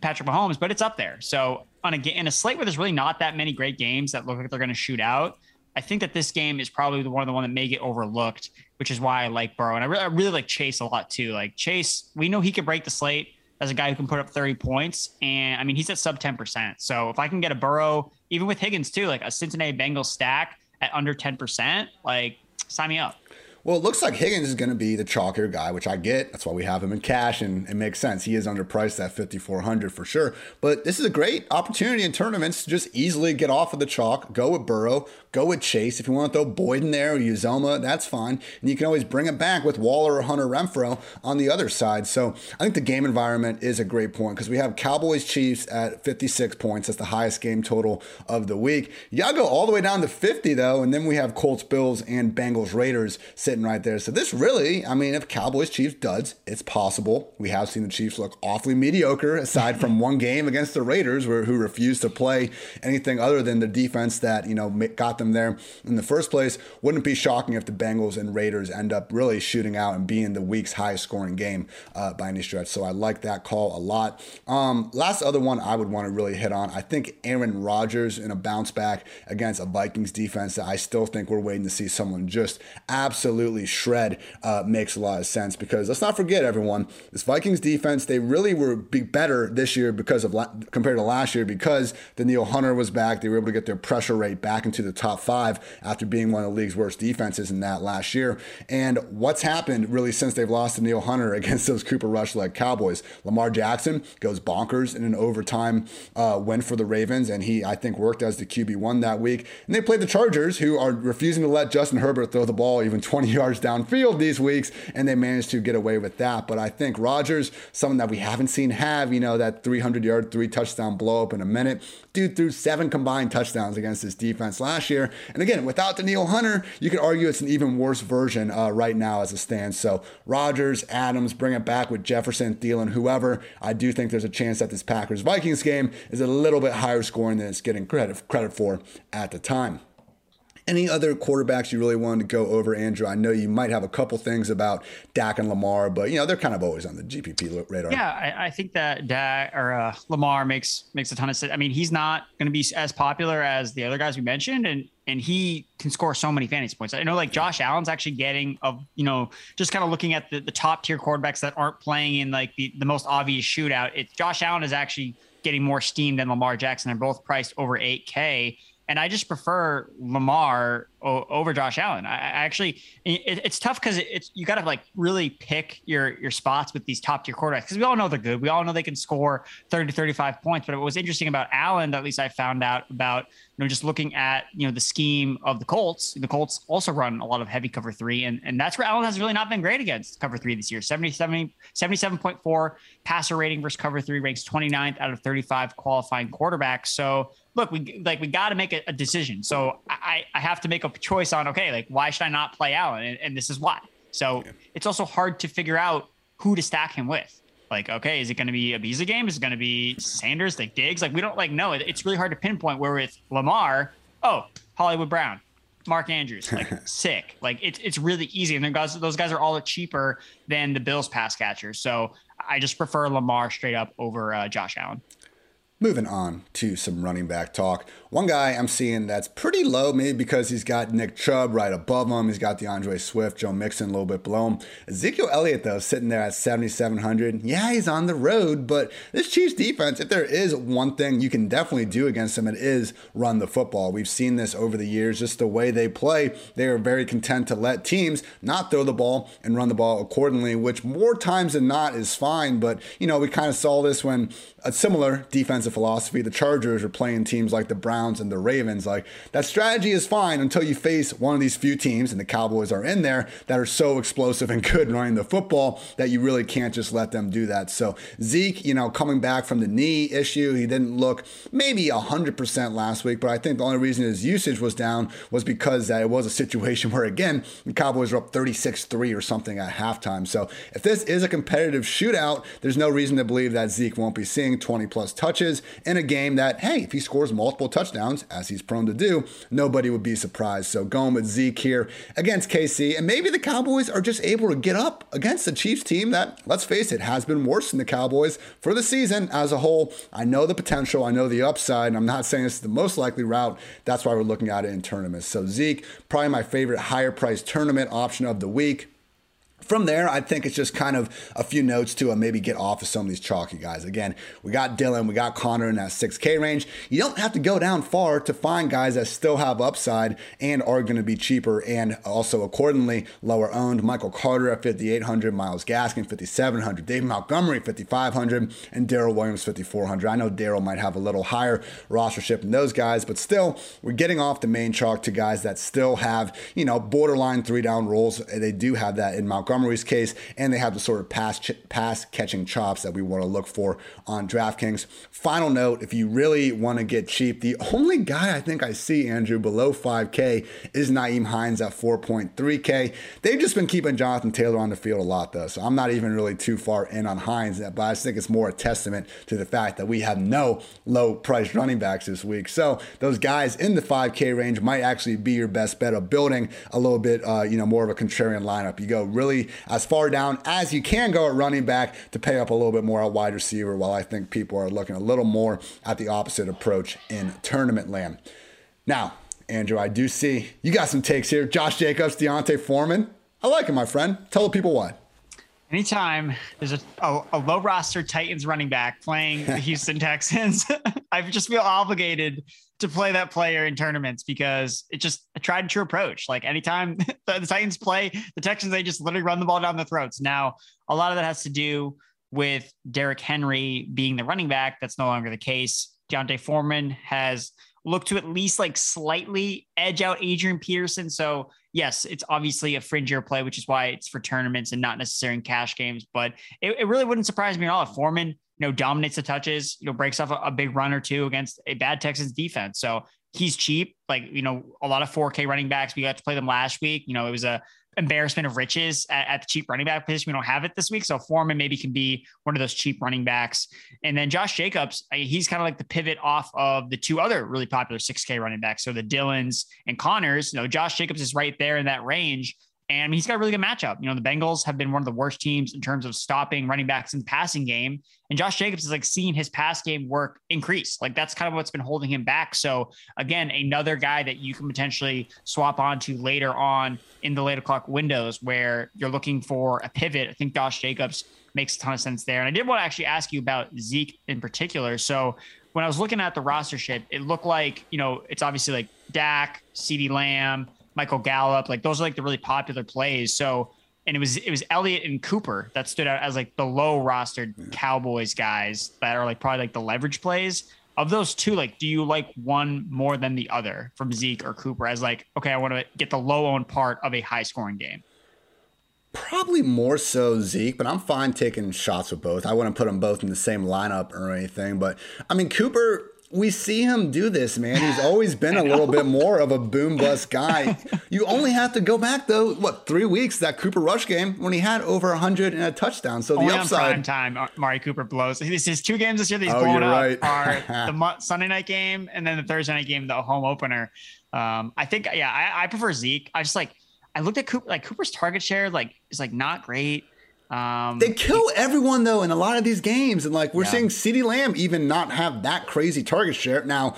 Patrick Mahomes, but it's up there. So on a, in a slate where there's really not that many great games that look like they're going to shoot out, I think that this game is probably the one of the one that may get overlooked, which is why I like Burrow. And I really, I really like Chase a lot too. Like, Chase, we know he could break the slate as a guy who can put up thirty points. And I mean, he's at sub ten percent. So if I can get a Burrow, even with Higgins too, like a Cincinnati Bengals stack at under ten percent, like, sign me up. Well, it looks like Higgins is going to be the chalkier guy, which I get. That's why we have him in cash, and it makes sense. He is underpriced at fifty-four hundred for sure. But this is a great opportunity in tournaments to just easily get off of the chalk, go with Burrow, go with Chase. If you want to throw Boyd in there or Uzoma, that's fine. And you can always bring it back with Waller or Hunter Renfrow on the other side. So I think the game environment is a great point because we have Cowboys Chiefs at fifty-six points. That's the highest game total of the week. Y'all go all the way down to fifty, though, and then we have Colts Bills and Bengals Raiders sitting right there. So this really, I mean, if Cowboys Chiefs duds, it's possible. We have seen the Chiefs look awfully mediocre aside from one game against the Raiders where, who refused to play anything other than the defense that, you know, got them there in the first place. Wouldn't be shocking if the Bengals and Raiders end up really shooting out and being the week's highest scoring game uh, by any stretch. So I like that call a lot. Um, last other one I would want to really hit on, I think Aaron Rodgers in a bounce back against a Vikings defense that I still think we're waiting to see someone just absolutely shred uh, makes a lot of sense, because let's not forget, everyone, this Vikings defense, they really were better this year because of la- compared to last year because Daniil Hunter was back. They were able to get their pressure rate back into the top five after being one of the league's worst defenses in that last year. And what's happened really since they've lost Daniil Hunter against those Cooper Rush-led Cowboys? Lamar Jackson goes bonkers in an overtime uh, win for the Ravens, and he, I think, worked as the Q B one that week. And they played the Chargers, who are refusing to let Justin Herbert throw the ball even twenty yards downfield these weeks, and they managed to get away with that. But I think Rodgers, someone that we haven't seen have, you know, that three hundred yard, three touchdown blow up in a minute. Dude threw seven combined touchdowns against this defense last year. And again, without Daniil Hunter, you could argue it's an even worse version uh, right now as it stands. So Rodgers, Adams, bring it back with Jefferson, Thielen, whoever. I do think there's a chance that this Packers-Vikings game is a little bit higher scoring than it's getting credit, credit for at the time. Any other quarterbacks you really wanted to go over, Andrew? I know you might have a couple things about Dak and Lamar, but, you know, they're kind of always on the G P P radar. Yeah, I, I think that Dak or uh, Lamar makes makes a ton of sense. I mean, he's not going to be as popular as the other guys we mentioned, and and he can score so many fantasy points. I know, like, Josh Allen's actually getting, of you know, just kind of looking at the, the top-tier quarterbacks that aren't playing in, like, the, the most obvious shootout. It's Josh Allen is actually getting more steam than Lamar Jackson. They're both priced over eight K. And I just prefer Lamar o- over Josh Allen. I, I actually, it, it's tough because it, it's you got to like really pick your your spots with these top tier quarterbacks because we all know they're good. We all know they can score thirty to thirty-five points. But what was interesting about Allen, that at least I found out about, you know, just looking at, you know, the scheme of the Colts. The Colts also run a lot of heavy cover three, and, and that's where Allen has really not been great against cover three this year. seventy-seven point four passer rating versus cover three, ranks twenty-ninth out of thirty-five qualifying quarterbacks. So look, we like we got to make a, a decision. So I, I have to make a choice on, okay, like, why should I not play Allen? And, and this is why. So yeah. It's also hard to figure out who to stack him with. Like, okay, is it going to be a Biza game? Is it going to be Sanders, like Diggs? Like, we don't like know. It, it's really hard to pinpoint. Where with Lamar, oh, Hollywood Brown, Mark Andrews, like sick. Like it's it's really easy. And then guys, those guys are all cheaper than the Bills pass catchers. So I just prefer Lamar straight up over uh, Josh Allen. Moving on to some running back talk. One guy I'm seeing that's pretty low, maybe because he's got Nick Chubb right above him. He's got DeAndre Swift, Joe Mixon a little bit below him. Ezekiel Elliott, though, sitting there at seventy-seven hundred. Yeah, he's on the road, but this Chiefs defense, if there is one thing you can definitely do against them, it is run the football. We've seen this over the years, just the way they play. They are very content to let teams not throw the ball and run the ball accordingly, which more times than not is fine. But, you know, we kind of saw this when a similar defensive philosophy, the Chargers were playing teams like the Browns and the Ravens. Like, that strategy is fine until you face one of these few teams, and the Cowboys are in there, that are so explosive and good running the football that you really can't just let them do that. So Zeke, you know, coming back from the knee issue, he didn't look maybe one hundred percent last week, but I think the only reason his usage was down was because that it was a situation where, again, the Cowboys were up thirty-six three or something at halftime. So if this is a competitive shootout, there's no reason to believe that Zeke won't be seeing twenty plus touches in a game that, hey, if he scores multiple touchdowns, as he's prone to do, nobody would be surprised. So going with Zeke here against K C, and maybe the Cowboys are just able to get up against the Chiefs team that, let's face it, has been worse than the Cowboys for the season as a whole. I know the potential, I know the upside, and I'm not saying this is the most likely route. That's why we're looking at it in tournaments. So Zeke, probably my favorite higher price tournament option of the week. From there, I think it's just kind of a few notes to uh, maybe get off of some of these chalky guys. Again, we got Dillon, we got Connor in that six K range. You don't have to go down far to find guys that still have upside and are going to be cheaper and also accordingly lower owned. Michael Carter at fifty-eight hundred, Myles Gaskin fifty-seven hundred, Dave Montgomery fifty-five hundred, and Darrel Williams fifty-four hundred. I know Darrel might have a little higher rostership than those guys, but still, we're getting off the main chalk to guys that still have, you know, borderline three down roles. They do have that in Montgomery. Montgomery's case, and they have the sort of pass ch- pass catching chops that we want to look for on DraftKings. Final note, if you really want to get cheap, the only guy I think I see, Andrew, below five K is Nyheim Hines at four point three K. They've just been keeping Jonathan Taylor on the field a lot, though, so I'm not even really too far in on Hines, but I think it's more a testament to the fact that we have no low-priced running backs this week. So those guys in the five K range might actually be your best bet of building a little bit, uh, you know, more of a contrarian lineup. You go really as far down as you can go at running back to pay up a little bit more at wide receiver, while I think people are looking a little more at the opposite approach in tournament land. Now, Andrew, I do see you got some takes here. Josh Jacobs, Deontay Foreman. I like him, my friend. Tell the people why. Anytime there's a, a, a low roster Titans running back playing the Houston Texans, I just feel obligated to play that player in tournaments because it's just a tried and true approach. Like anytime the, the Titans play the Texans, they just literally run the ball down their throats. Now, a lot of that has to do with Derrick Henry being the running back. That's no longer the case. Deontay Foreman has looked to at least like slightly edge out Adrian Peterson. So yes, it's obviously a fringier play, which is why it's for tournaments and not necessarily in cash games. But it, it really wouldn't surprise me at all if Foreman, you know, dominates the touches, you know, breaks off a, a big run or two against a bad Texans defense. So he's cheap. Like, you know, a lot of four K running backs, we got to play them last week. You know, it was a embarrassment of riches at, at the cheap running back position. We don't have it this week. So Foreman maybe can be one of those cheap running backs. And then Josh Jacobs, he's kind of like the pivot off of the two other really popular six K running backs. So the Dillons and Connors, you know, Josh Jacobs is right there in that range. And he's got a really good matchup. You know, the Bengals have been one of the worst teams in terms of stopping running backs in the passing game. And Josh Jacobs is like seeing his pass game work increase. Like that's kind of what's been holding him back. So again, another guy that you can potentially swap onto later on in the late o'clock windows where you're looking for a pivot. I think Josh Jacobs makes a ton of sense there. And I did want to actually ask you about Zeke in particular. So when I was looking at the roster ship, it looked like, you know, it's obviously like Dak, CeeDee Lamb, Michael Gallup, like those are like the really popular plays. So, and it was, it was Elliott and Cooper that stood out as like the low rostered yeah. Cowboys guys that are like probably like the leverage plays of those two. Like, do you like one more than the other from Zeke or Cooper as like, okay, I want to get the low owned part of a high scoring game? Probably more so Zeke, but I'm fine taking shots with both. I wouldn't put them both in the same lineup or anything, but I mean, Cooper, we see him do this, man. He's always been a little bit more of a boom bust guy. You only have to go back though, what, three weeks that Cooper Rush game when he had over one hundred and a touchdown. So only the upside on prime time, Amari Cooper blows. This is two games this year that he's oh, blown up right. are the Sunday night game and then the Thursday night game, the home opener. Um, I think, yeah, I, I prefer Zeke. I just like I looked at Cooper, like Cooper's target share, like is like not great. Um, they kill everyone, though, in a lot of these games. And, like, we're yeah. seeing CeeDee Lamb even not have that crazy target share. Now,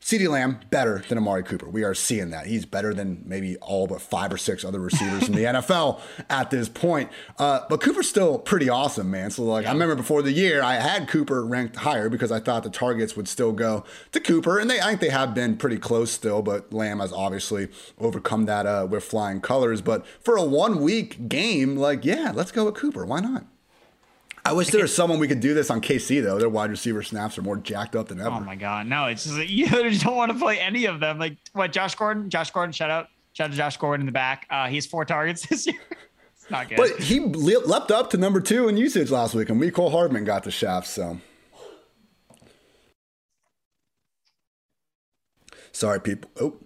CeeDee Lamb, better than Amari Cooper. We are seeing that. He's better than maybe all but five or six other receivers in the N F L at this point. Uh, but Cooper's still pretty awesome, man. So, like, yeah. I remember before the year, I had Cooper ranked higher because I thought the targets would still go to Cooper. And they, I think they have been pretty close still, but Lamb has obviously overcome that uh, with flying colors. But for a one-week game, like, yeah, let's go with Cooper. Why not? I wish there was someone we could do this on K C, though. Their wide receiver snaps are more jacked up than ever. Oh, my God. No, it's just like, you don't want to play any of them. Like, what, Josh Gordon? Josh Gordon, shout out. Shout out to Josh Gordon in the back. Uh, he has four targets this year. It's not good. But he leapt up to number two in usage last week, and Mecole Hardman got the shaft, so. Sorry, people. Oh.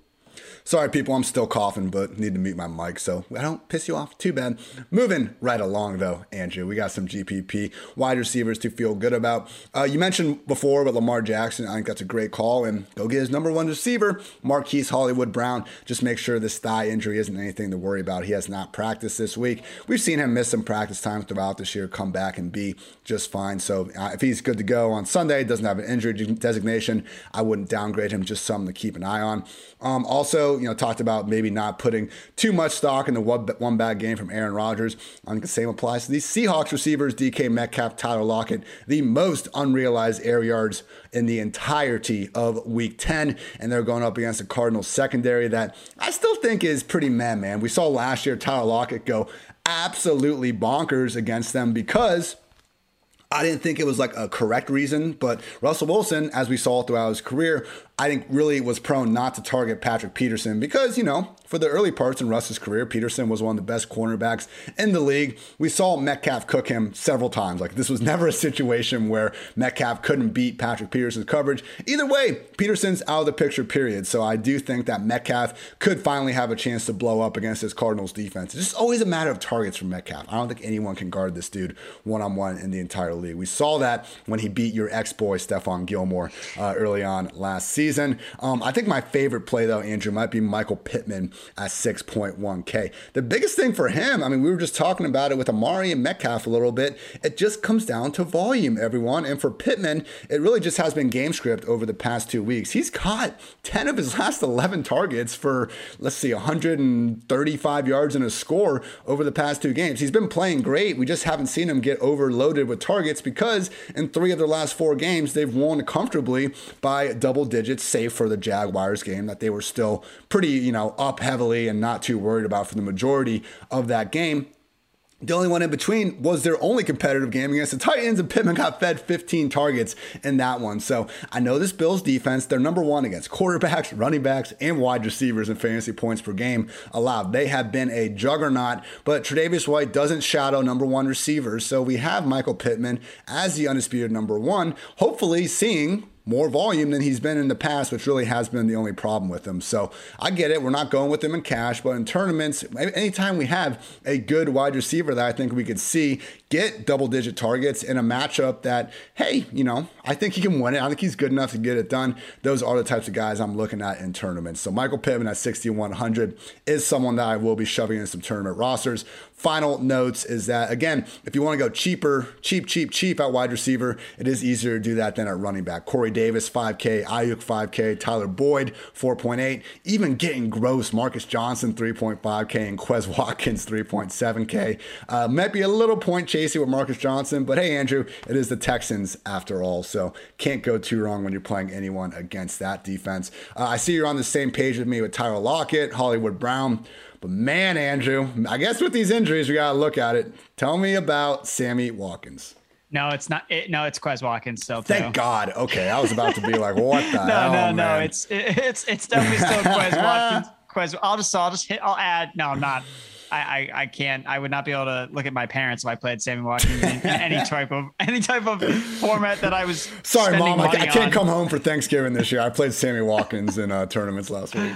Sorry, people, I'm still coughing, but need to mute my mic, so I don't piss you off too bad. Moving right along, though, Andrew, we got some G P P wide receivers to feel good about. Uh, you mentioned before with Lamar Jackson, I think that's a great call, and go get his number one receiver, Marquise Hollywood Brown. Just make sure this thigh injury isn't anything to worry about. He has not practiced this week. We've seen him miss some practice times throughout this year, come back and be just fine. So uh, if he's good to go on Sunday, doesn't have an injury designation, I wouldn't downgrade him, just something to keep an eye on. Um, also, you know, talked about maybe not putting too much stock in the one, one bad game from Aaron Rodgers. I think the same applies to these Seahawks receivers, D K Metcalf, Tyler Lockett, the most unrealized air yards in the entirety of week ten. And they're going up against a Cardinals secondary that I still think is pretty meh, man. We saw last year Tyler Lockett go absolutely bonkers against them because I didn't think it was like a correct reason, but Russell Wilson, as we saw throughout his career, I think really was prone not to target Patrick Peterson because, you know, for the early parts in Russ's career, Peterson was one of the best cornerbacks in the league. We saw Metcalf cook him several times. Like, this was never a situation where Metcalf couldn't beat Patrick Peterson's coverage. Either way, Peterson's out of the picture, period. So I do think that Metcalf could finally have a chance to blow up against this Cardinals defense. It's just always a matter of targets for Metcalf. I don't think anyone can guard this dude one-on-one in the entire league. We saw that when he beat your ex-boy Stephon Gilmore uh, early on last season. Um, I think my favorite play, though, Andrew, might be Michael Pittman at six point one K. The biggest thing for him, I mean, we were just talking about it with Amari and Metcalf a little bit. It just comes down to volume, everyone. And for Pittman, it really just has been game script over the past two weeks. He's caught ten of his last eleven targets for, let's see, one hundred thirty-five yards and a score over the past two games. He's been playing great. We just haven't seen him get overloaded with targets because in three of their last four games, they've won comfortably by double digits, save for the Jaguars game that they were still pretty, you know, up heavily and not too worried about for the majority of that game. The only one in between was their only competitive game against the Titans, and Pittman got fed fifteen targets in that one. So I know this Bills defense, they're number one against quarterbacks, running backs, and wide receivers in fantasy points per game allowed. They have been a juggernaut, but Tre'Davious White doesn't shadow number one receivers. So we have Michael Pittman as the undisputed number one, hopefully seeing more volume than he's been in the past, which really has been the only problem with him. So I get it. We're not going with him in cash, but in tournaments, anytime we have a good wide receiver that I think we could see get double-digit targets in a matchup that, hey, you know, I think he can win it. I think he's good enough to get it done. Those are the types of guys I'm looking at in tournaments. So Michael Pittman at sixty-one hundred is someone that I will be shoving in some tournament rosters. Final notes is that, again, if you want to go cheaper, cheap, cheap, cheap at wide receiver, it is easier to do that than at running back. Corey Davis, five K, Ayuk, five K, Tyler Boyd, four point eight, even getting gross, Marcus Johnson, three point five K, and Quez Watkins, three point seven K. Uh, might be a little point chasing with Marcus Johnson, but hey, Andrew, it is the Texans after all, so can't go too wrong when you're playing anyone against that defense. Uh, I see you're on the same page with me with Tyler Lockett, Hollywood Brown. But man, Andrew, I guess with these injuries, we got to look at it. Tell me about Sammy Watkins. No, it's not. It, no, it's Quez Watkins. So thank too. God. Okay, I was about to be like, what the no, hell? No, no, no. It's it, it's it's definitely still Quez Watkins. Quez. I'll just I'll just hit. I'll add. No, I'm not. I, I I can't. I would not be able to look at my parents if I played Sammy Watkins in any type of any type of format that I was. Sorry, Mom. I, I can't on. come home for Thanksgiving this year. I played Sammy Watkins in uh, tournaments last week.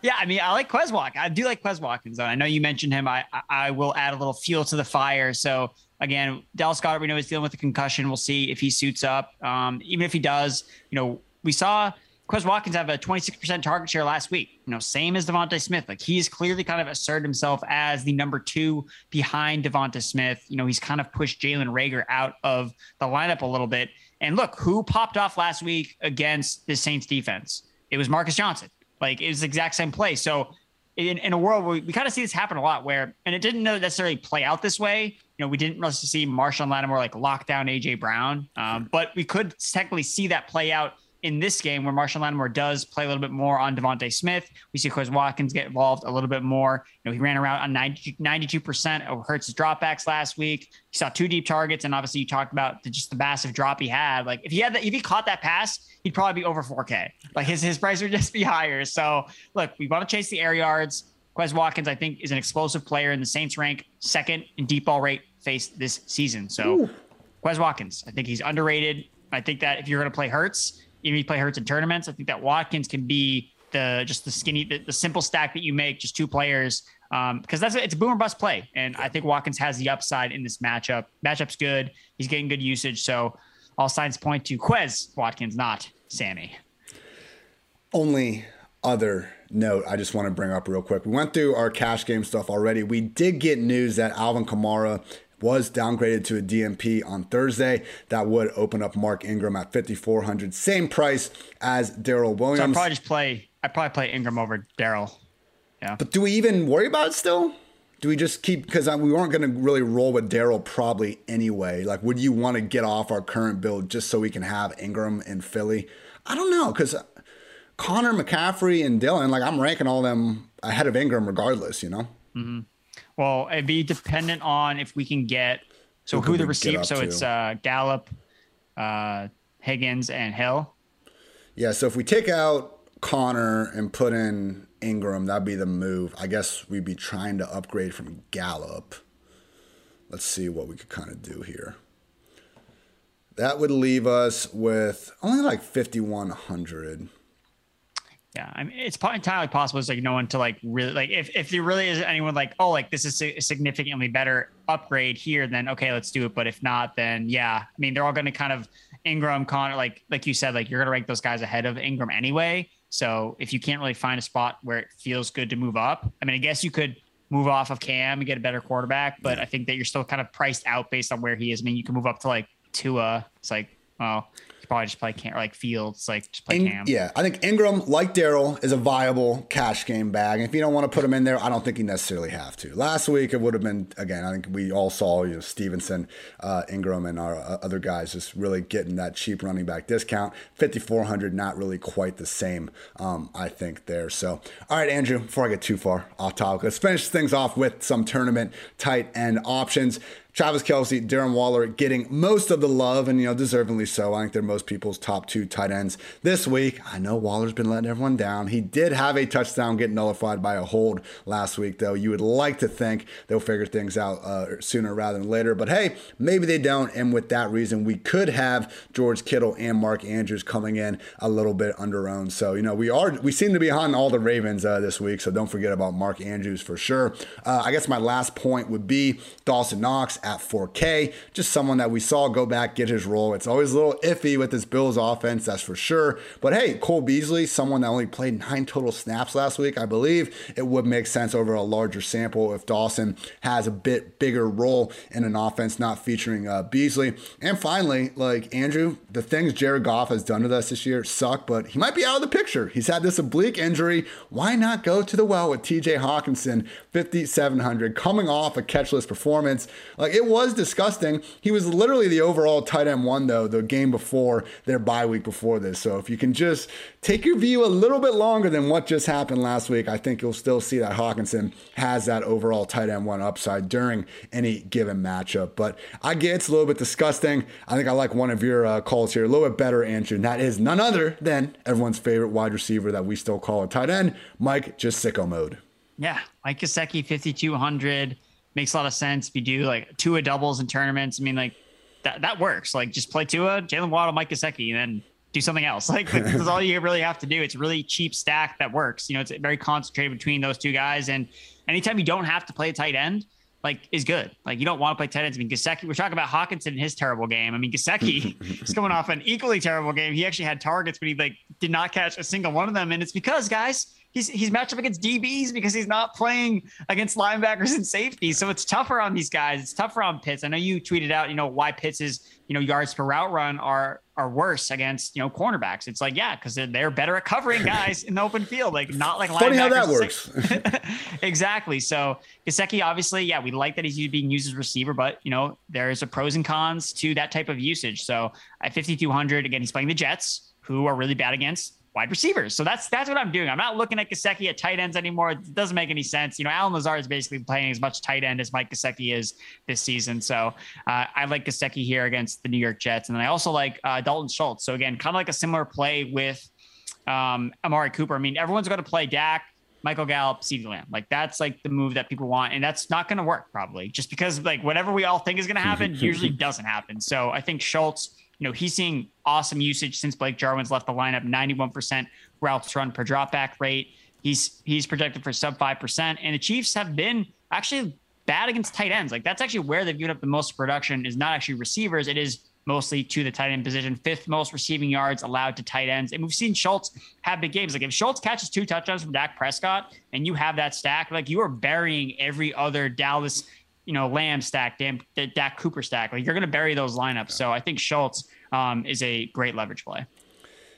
Yeah, I mean, I like Quez Watkins. I do like Quez Watkins, though. I know you mentioned him. I I will add a little fuel to the fire. So, again, Dallas Goedert, we know he's dealing with a concussion. We'll see if he suits up. Um, even if he does, you know, we saw Quez Watkins have a twenty-six percent target share last week, you know, same as Devontae Smith. Like, he's clearly kind of asserted himself as the number two behind Devonta Smith. You know, he's kind of pushed Jalen Reagor out of the lineup a little bit. And look, who popped off last week against the Saints defense? It was Marcus Johnson. Like, it was the exact same play. So in, in a world where we, we kind of see this happen a lot where, and it didn't necessarily play out this way. You know, we didn't really see Marshawn Lattimore like lock down A J Brown, um, but we could technically see that play out in this game where Marshawn Lattimore does play a little bit more on Devontae Smith. We see Quez Watkins get involved a little bit more. You know, he ran around on ninety-two percent of Hurts' dropbacks last week. He saw two deep targets. And obviously you talked about the, just the massive drop he had. Like, if he had that, if he caught that pass, he'd probably be over four K. Like, his, his price would just be higher. So look, we want to chase the air yards. Quez Watkins, I think, is an explosive player in the Saints, rank second in deep ball rate face this season. So Ooh. Quez Watkins, I think he's underrated. I think that if you're going to play Hurts, if you play Hurts in tournaments, I think that Watkins can be the just the skinny, the, the simple stack that you make, just two players, um, because that's it's a boom or bust play. And I think Watkins has the upside in this matchup. Matchup's good. He's getting good usage. So all signs point to Quez Watkins, not Sammy. Only other note I just want to bring up real quick. We went through our cash game stuff already. We did get news that Alvin Kamara was downgraded to a D N P on Thursday. That would open up Mark Ingram at fifty-four hundred, same price as Darrel Williams. So I'd probably just play, I'd probably play Ingram over Darrel. Yeah. But do we even worry about it still? Do we just keep, because we weren't going to really roll with Darrel probably anyway. Like, would you want to get off our current build just so we can have Ingram in Philly? I don't know, because Connor, McCaffrey, and Dillon, like, I'm ranking all them ahead of Ingram regardless, you know? Mm-hmm. Well, it'd be dependent on if we can get so who, who the receiver. So to? it's uh, Gallup, uh, Higgins, and Hill. Yeah. So if we take out Connor and put in Ingram, that'd be the move. I guess we'd be trying to upgrade from Gallup. Let's see what we could kind of do here. That would leave us with only like fifty-one hundred. Yeah, I mean, it's entirely possible. It's like no one to like really like if, if there really is anyone like, oh, like this is a significantly better upgrade here, then okay, let's do it. But if not, then yeah, I mean, they're all going to kind of Ingram, Connor, like like you said, like you're going to rank those guys ahead of Ingram anyway. So if you can't really find a spot where it feels good to move up, I mean, I guess you could move off of Cam and get a better quarterback, but I think that you're still kind of priced out based on where he is. I mean, you can move up to like Tua. It's like, well, probably just play Cam, like Fields, like just play In, Cam. Yeah, I think Ingram, like Darrel, is a viable cash game bag. And if you don't want to put him in there, I don't think you necessarily have to. Last week, it would have been, again, I think we all saw, you know, Stevenson, uh, Ingram, and our uh, other guys just really getting that cheap running back discount. fifty-four hundred, not really quite the same, um, I think, there. So, all right, Andrew, before I get too far off topic, let's finish things off with some tournament tight end options. Travis Kelce, Darren Waller getting most of the love, and, you know, deservingly so. I think they're most people's top two tight ends this week. I know Waller's been letting everyone down. He did have a touchdown get nullified by a hold last week, though. You would like to think they'll figure things out uh, sooner rather than later, but hey, maybe they don't. And with that reason, we could have George Kittle and Mark Andrews coming in a little bit under-owned. So, you know, we are we seem to be hunting all the Ravens uh, this week, so don't forget about Mark Andrews for sure. Uh, I guess my last point would be Dawson Knox at four K, just someone that we saw go back, get his role. It's always a little iffy with this Bills offense, that's for sure. But hey, Cole Beasley, someone that only played nine total snaps last week, I believe it would make sense over a larger sample if Dawson has a bit bigger role in an offense not featuring uh, Beasley. And finally, like Andrew, the things Jared Goff has done with us this year suck, but he might be out of the picture. He's had this oblique injury. Why not go to the well with T J Hawkinson, fifty-seven hundred, coming off a catchless performance? Like, it was disgusting. He was literally the overall tight end one, though, the game before their bye week before this. So if you can just take your view a little bit longer than what just happened last week, I think you'll still see that Hawkinson has that overall tight end one upside during any given matchup. But I get it's a little bit disgusting. I think I like one of your uh, calls here a little bit better, Andrew, and that is none other than everyone's favorite wide receiver that we still call a tight end, Mike, just sicko mode. Yeah, Mike Gesicki, fifty-two hundred. Makes a lot of sense if you do like Tua doubles in tournaments. I mean, like that that works. Like, just play Tua, Jaylen Waddle, Mike Gesicki, and then do something else. Like, this is all you really have to do. It's a really cheap stack that works. You know, it's very concentrated between those two guys. And anytime you don't have to play a tight end, like is good. Like you don't want to play tight ends. I mean, Gesicki, we're talking about Hawkinson and his terrible game. I mean, Gesicki is coming off an equally terrible game. He actually had targets, but he like did not catch a single one of them. And it's because guys, he's, he's matched up against D Bs because he's not playing against linebackers and safeties. So it's tougher on these guys. It's tougher on Pitts. I know you tweeted out, you know, why Pitts's, you know, yards per route run are, are worse against, you know, cornerbacks. It's like, yeah, because they're, they're better at covering guys in the open field. Like not like funny how that works. Exactly. So Gesicki, obviously, yeah, we like that he's being used as receiver, but you know, there's a pros and cons to that type of usage. So at fifty-two hundred, again, he's playing the Jets who are really bad against wide receivers. So that's, that's what I'm doing. I'm not looking at Gesicki at tight ends anymore. It doesn't make any sense. You know, Alan Lazard is basically playing as much tight end as Mike Gesicki is this season. So uh, I like Gesicki here against the New York Jets. And then I also like uh, Dalton Schultz. So again, kind of like a similar play with um, Amari Cooper. I mean, everyone's going to play Dak, Michael Gallup, CeeDee Lamb. Like that's like the move that people want. And that's not going to work probably just because like whatever we all think is going to happen usually doesn't happen. So I think Schultz, you know, he's seeing awesome usage since Blake Jarwin's left the lineup, ninety-one percent routes run per dropback rate. He's, he's projected for sub five percent. And the Chiefs have been actually bad against tight ends. Like that's actually where they've given up the most production is not actually receivers. It is mostly to the tight end position, fifth most receiving yards allowed to tight ends. And we've seen Schultz have big games. Like if Schultz catches two touchdowns from Dak Prescott and you have that stack, like you are burying every other Dallas, you know, Lamb stack, damn, Dak Cooper stack. Like you're going to bury those lineups. So I think Schultz um, is a great leverage play.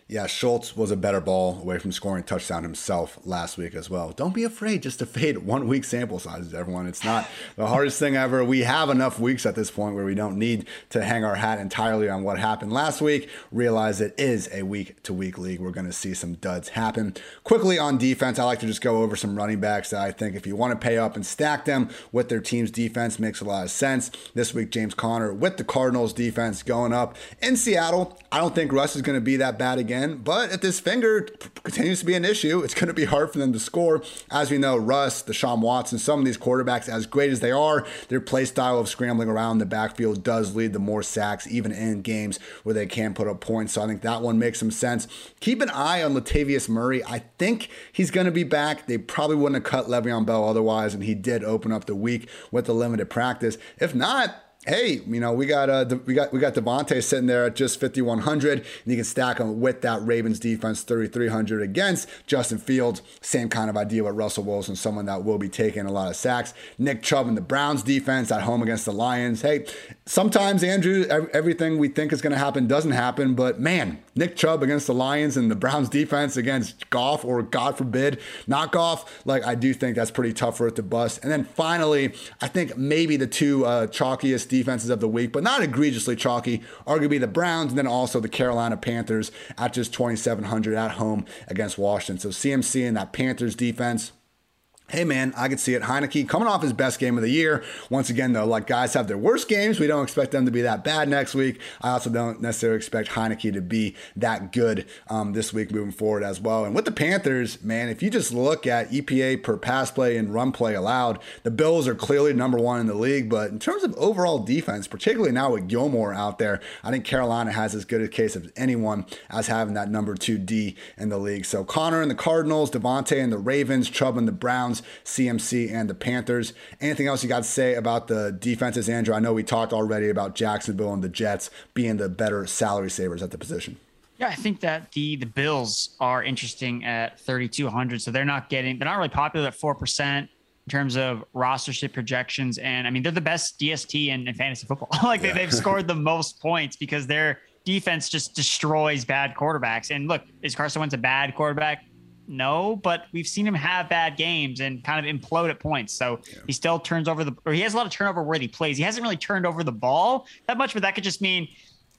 Yeah, Schultz was a better ball away from scoring a touchdown himself last week as well. Don't be afraid just to fade one week sample sizes, everyone. It's not the hardest thing ever. We have enough weeks at this point where we don't need to hang our hat entirely on what happened last week. Realize it is a week-to-week league. We're going to see some duds happen. Quickly on defense, I like to just go over some running backs that I think if you want to pay up and stack them with their team's defense makes a lot of sense. This week, James Connor with the Cardinals defense going up in Seattle. I don't think Russ is going to be that bad again. But if this finger continues to be an issue, it's going to be hard for them to score. As we know, Russ, Deshaun Watson, some of these quarterbacks, as great as they are, their play style of scrambling around the backfield does lead to more sacks, even in games where they can put up points. So I think that one makes some sense. Keep an eye on Latavius Murray. I think he's going to be back. They probably wouldn't have cut Le'Veon Bell otherwise, and he did open up the week with the limited practice. If not, hey, you know, we got uh, we got we got Davante sitting there at just fifty-one hundred, and you can stack him with that Ravens defense thirty-three hundred against Justin Fields. Same kind of idea with Russell Wilson, someone that will be taking a lot of sacks. Nick Chubb and the Browns defense at home against the Lions. Hey, sometimes, Andrew, everything we think is going to happen doesn't happen, but man, Nick Chubb against the Lions and the Browns defense against Goff, or God forbid, not Goff. Like, I do think that's pretty tough for it to bust. And then finally, I think maybe the two uh, chalkiest defenses of the week, but not egregiously chalky, are going to be the Browns and then also the Carolina Panthers at just twenty-seven hundred at home against Washington. So C M C and that Panthers defense, hey man, I could see it. Heineke coming off his best game of the year. Once again though, like guys have their worst games. We don't expect them to be that bad next week. I also don't necessarily expect Heineke to be that good um, this week moving forward as well. And with the Panthers, man, if you just look at E P A per pass play and run play allowed, the Bills are clearly number one in the league. But in terms of overall defense, particularly now with Gilmore out there, I think Carolina has as good a case of anyone as having that number two D in the league. So Connor and the Cardinals, Davante and the Ravens, Chubb and the Browns, C M C and the Panthers. Anything else you got to say about the defenses, Andrew? I know we talked already about Jacksonville and the Jets being the better salary savers at the position. Yeah, I think that the the Bills are interesting at thirty-two hundred. So they're not getting, they're not really popular at four percent. In terms of rostership projections. And I mean, they're the best D S T in, in fantasy football. like yeah. they, they've scored the most points because their defense just destroys bad quarterbacks. And look, is Carson Wentz a bad quarterback? No, but we've seen him have bad games and kind of implode at points. So yeah. he still turns over the, or he has a lot of turnover worthy plays. He hasn't really turned over the ball that much, but that could just mean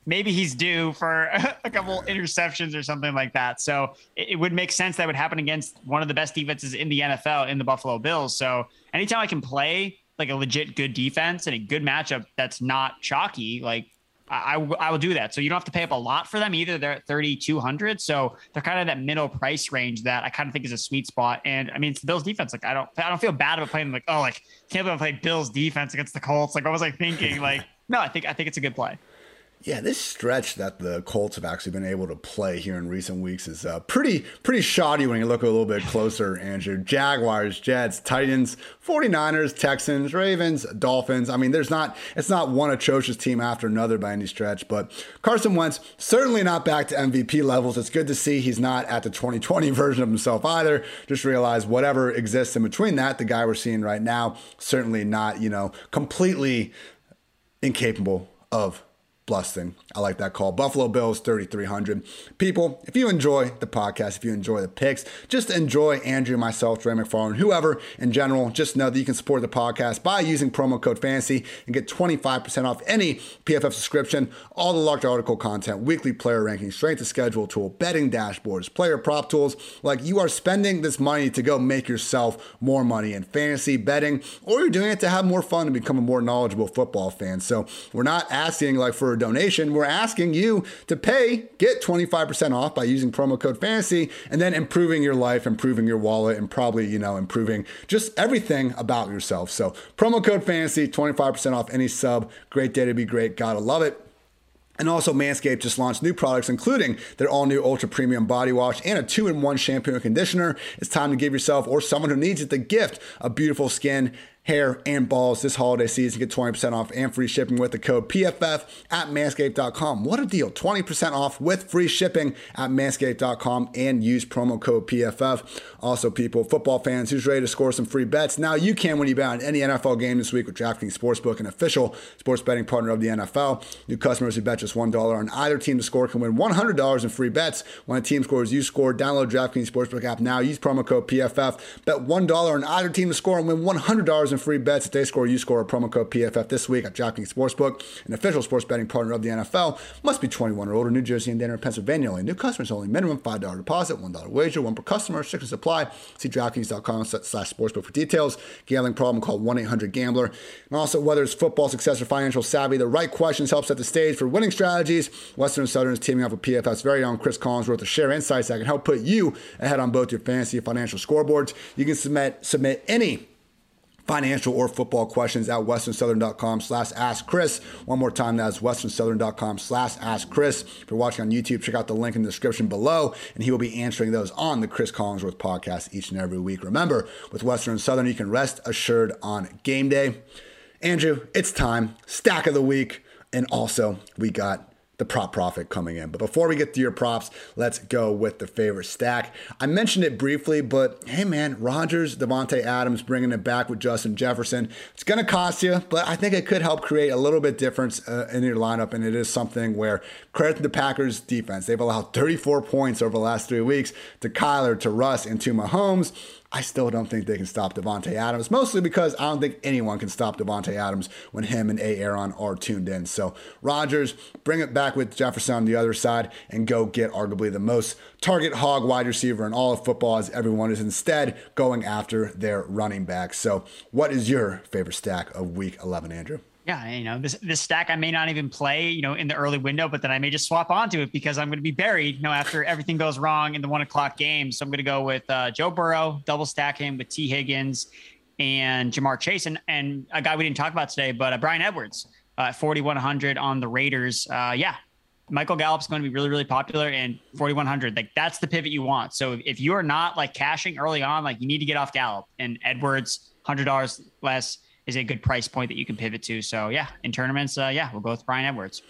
maybe he's due for a couple interceptions or something like that. So it, it would make sense that would happen against one of the best defenses in the N F L in the Buffalo Bills. So anytime I can play like a legit good defense and a good matchup that's not chalky, like I, I will do that. So you don't have to pay up a lot for them either. They're at thirty-two hundred. So they're kind of that middle price range that I kind of think is a sweet spot. And I mean, it's the Bills defense. Like I don't, I don't feel bad about playing them. Like, oh, like can't believe I played Bills defense against the Colts. Like what was I thinking? Like, no, I think, I think it's a good play. Yeah, this stretch that the Colts have actually been able to play here in recent weeks is uh, pretty pretty shoddy when you look a little bit closer, Andrew. Jaguars, Jets, Titans, 49ers, Texans, Ravens, Dolphins. I mean, there's not it's not one atrocious team after another by any stretch, but Carson Wentz, certainly not back to M V P levels. It's good to see he's not at the twenty twenty version of himself either. Just realize whatever exists in between that, the guy we're seeing right now, certainly not, you know, completely incapable of Blusting. I like that call. Buffalo Bills, thirty-three hundred. People, if you enjoy the podcast, if you enjoy the picks, just enjoy Andrew, myself, Dre McFarlane, whoever in general, just know that you can support the podcast by using promo code FANTASY and get twenty-five percent off any P F F subscription, all the locked article content, weekly player rankings, strength of schedule tool, betting dashboards, player prop tools. Like, you are spending this money to go make yourself more money in fantasy betting, or you're doing it to have more fun and become a more knowledgeable football fan. So we're not asking like for a donation. We're asking you to pay, get twenty-five percent off by using promo code FANTASY, and then improving your life, improving your wallet, and probably, you know, improving just everything about yourself. So promo code FANTASY, twenty-five percent off any sub. Great day to be great. Gotta love it. And also, Manscaped just launched new products, including their all-new Ultra Premium Body Wash and a two-in-one shampoo and conditioner. It's time to give yourself or someone who needs it the gift of beautiful skin, hair, and balls this holiday season. Get twenty percent off and free shipping with the code P F F at manscaped dot com. What a deal. twenty percent off with free shipping at manscaped dot com and use promo code P F F. Also, people, football fans, who's ready to score some free bets? Now you can when you bet on any N F L game this week with DraftKings Sportsbook, an official sports betting partner of the N F L. New customers who bet just one dollar on either team to score can win one hundred dollars in free bets. When a team scores, you score. Download DraftKings Sportsbook app now. Use promo code P F F. Bet one dollar on either team to score and win one hundred dollars and free bets. If they score, you score. A promo code P F F this week at DraftKings Sportsbook, an official sports betting partner of the N F L. Must be twenty-one or older. New Jersey, Indiana, and Pennsylvania only. New customers only. Minimum five dollars deposit, one dollar wager, one per customer. Restrictions apply. See DraftKings dot com slash sportsbook for details. Gambling problem? Call one eight hundred gambler. And also, whether it's football success or financial savvy, the right questions help set the stage for winning strategies. Western and Southern is teaming up with P F F's very own Chris Collinsworth to share insights that can help put you ahead on both your fantasy and financial scoreboards. You can submit submit any financial or football questions at westernsouthern dot com slash ask chris. One more time, that's westernsouthern dot com slash ask chris. If you're watching on YouTube, check out the link in the description below, and he will be answering those on the Chris Collinsworth podcast each and every week. Remember, with Western and Southern, you can rest assured on game day. Andrew, it's time. Stack of the week, and also we got the prop profit coming in. But before we get to your props, let's go with the favorite stack. I mentioned it briefly, but hey man, Rodgers, Davante Adams, bringing it back with Justin Jefferson. It's going to cost you, but I think it could help create a little bit difference uh, in your lineup. And it is something where credit to the Packers defense. They've allowed thirty-four points over the last three weeks to Kyler, to Russ, and to Mahomes. I still don't think they can stop Davante Adams, mostly because I don't think anyone can stop Davante Adams when him and A. Aaron are tuned in. So Rodgers, bring it back with Jefferson on the other side and go get arguably the most target hog wide receiver in all of football, as everyone is instead going after their running back. So what is your favorite stack of week eleven, Andrew? Yeah, you know, this this stack I may not even play, you know, in the early window, but then I may just swap onto it because I'm going to be buried, you know, after everything goes wrong in the one o'clock game. So I'm going to go with uh, Joe Burrow, double stack him with T Higgins and Ja'Marr Chase, and, and a guy we didn't talk about today, but uh, Brian Edwards, uh, forty-one hundred on the Raiders. Uh, yeah, Michael Gallup's going to be really, really popular, and forty-one hundred, like that's the pivot you want. So if you are not like cashing early on, like you need to get off Gallup, and Edwards, one hundred dollars less, is a good price point that you can pivot to. So yeah, in tournaments, uh, yeah, we'll go with Brian Edwards.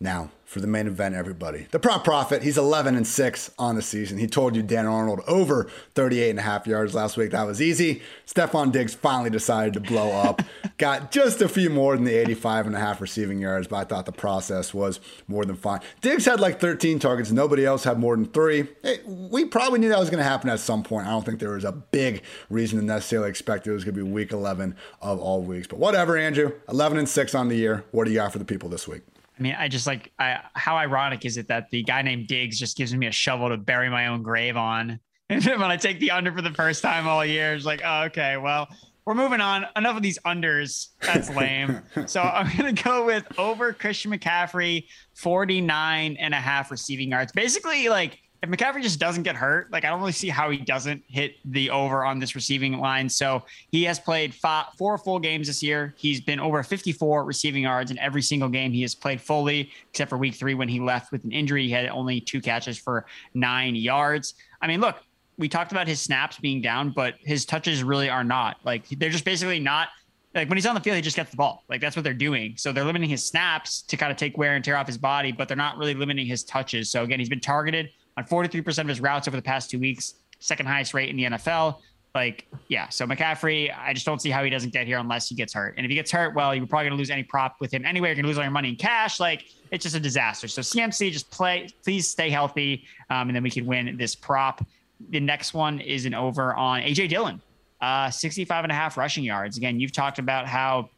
Now for the main event, everybody, the prop profit. He's eleven and six on the season. He told you Dan Arnold over thirty-eight and a half yards last week. That was easy. Stephon Diggs finally decided to blow up. Got just a few more than the eighty-five and a half receiving yards, but I thought the process was more than fine. Diggs had like thirteen targets. Nobody else had more than three. Hey, we probably knew that was going to happen at some point. I don't think there was a big reason to necessarily expect it was going to be week eleven of all weeks, but whatever, Andrew, eleven and six on the year. What do you got for the people this week? I mean, I just like, I, how ironic is it that the guy named Diggs just gives me a shovel to bury my own grave on? And then when I take the under for the first time all year, it's like, oh, okay, well, we're moving on. Enough of these unders. That's lame. So I'm going to go with over Christian McCaffrey, forty-nine and a half receiving yards. Basically, like, if McCaffrey just doesn't get hurt, like I don't really see how he doesn't hit the over on this receiving line. So he has played five, four full games this year. He's been over fifty-four receiving yards in every single game he has played fully, except for week three when he left with an injury. He had only two catches for nine yards. I mean, look, we talked about his snaps being down, but his touches really are not. Like they're just basically not like when he's on the field, he just gets the ball. Like that's what they're doing. So they're limiting his snaps to kind of take wear and tear off his body, but they're not really limiting his touches. So again, he's been targeted on forty-three percent of his routes over the past two weeks, second highest rate in the N F L. Like, yeah. So McCaffrey, I just don't see how he doesn't get here unless he gets hurt. And if he gets hurt, well, you're probably going to lose any prop with him anyway. You're going to lose all your money in cash. Like it's just a disaster. So C M C, just play, please stay healthy. Um, and then we can win this prop. The next one is an over on A J Dillon, uh, sixty-five and a half rushing yards. Again, you've talked about how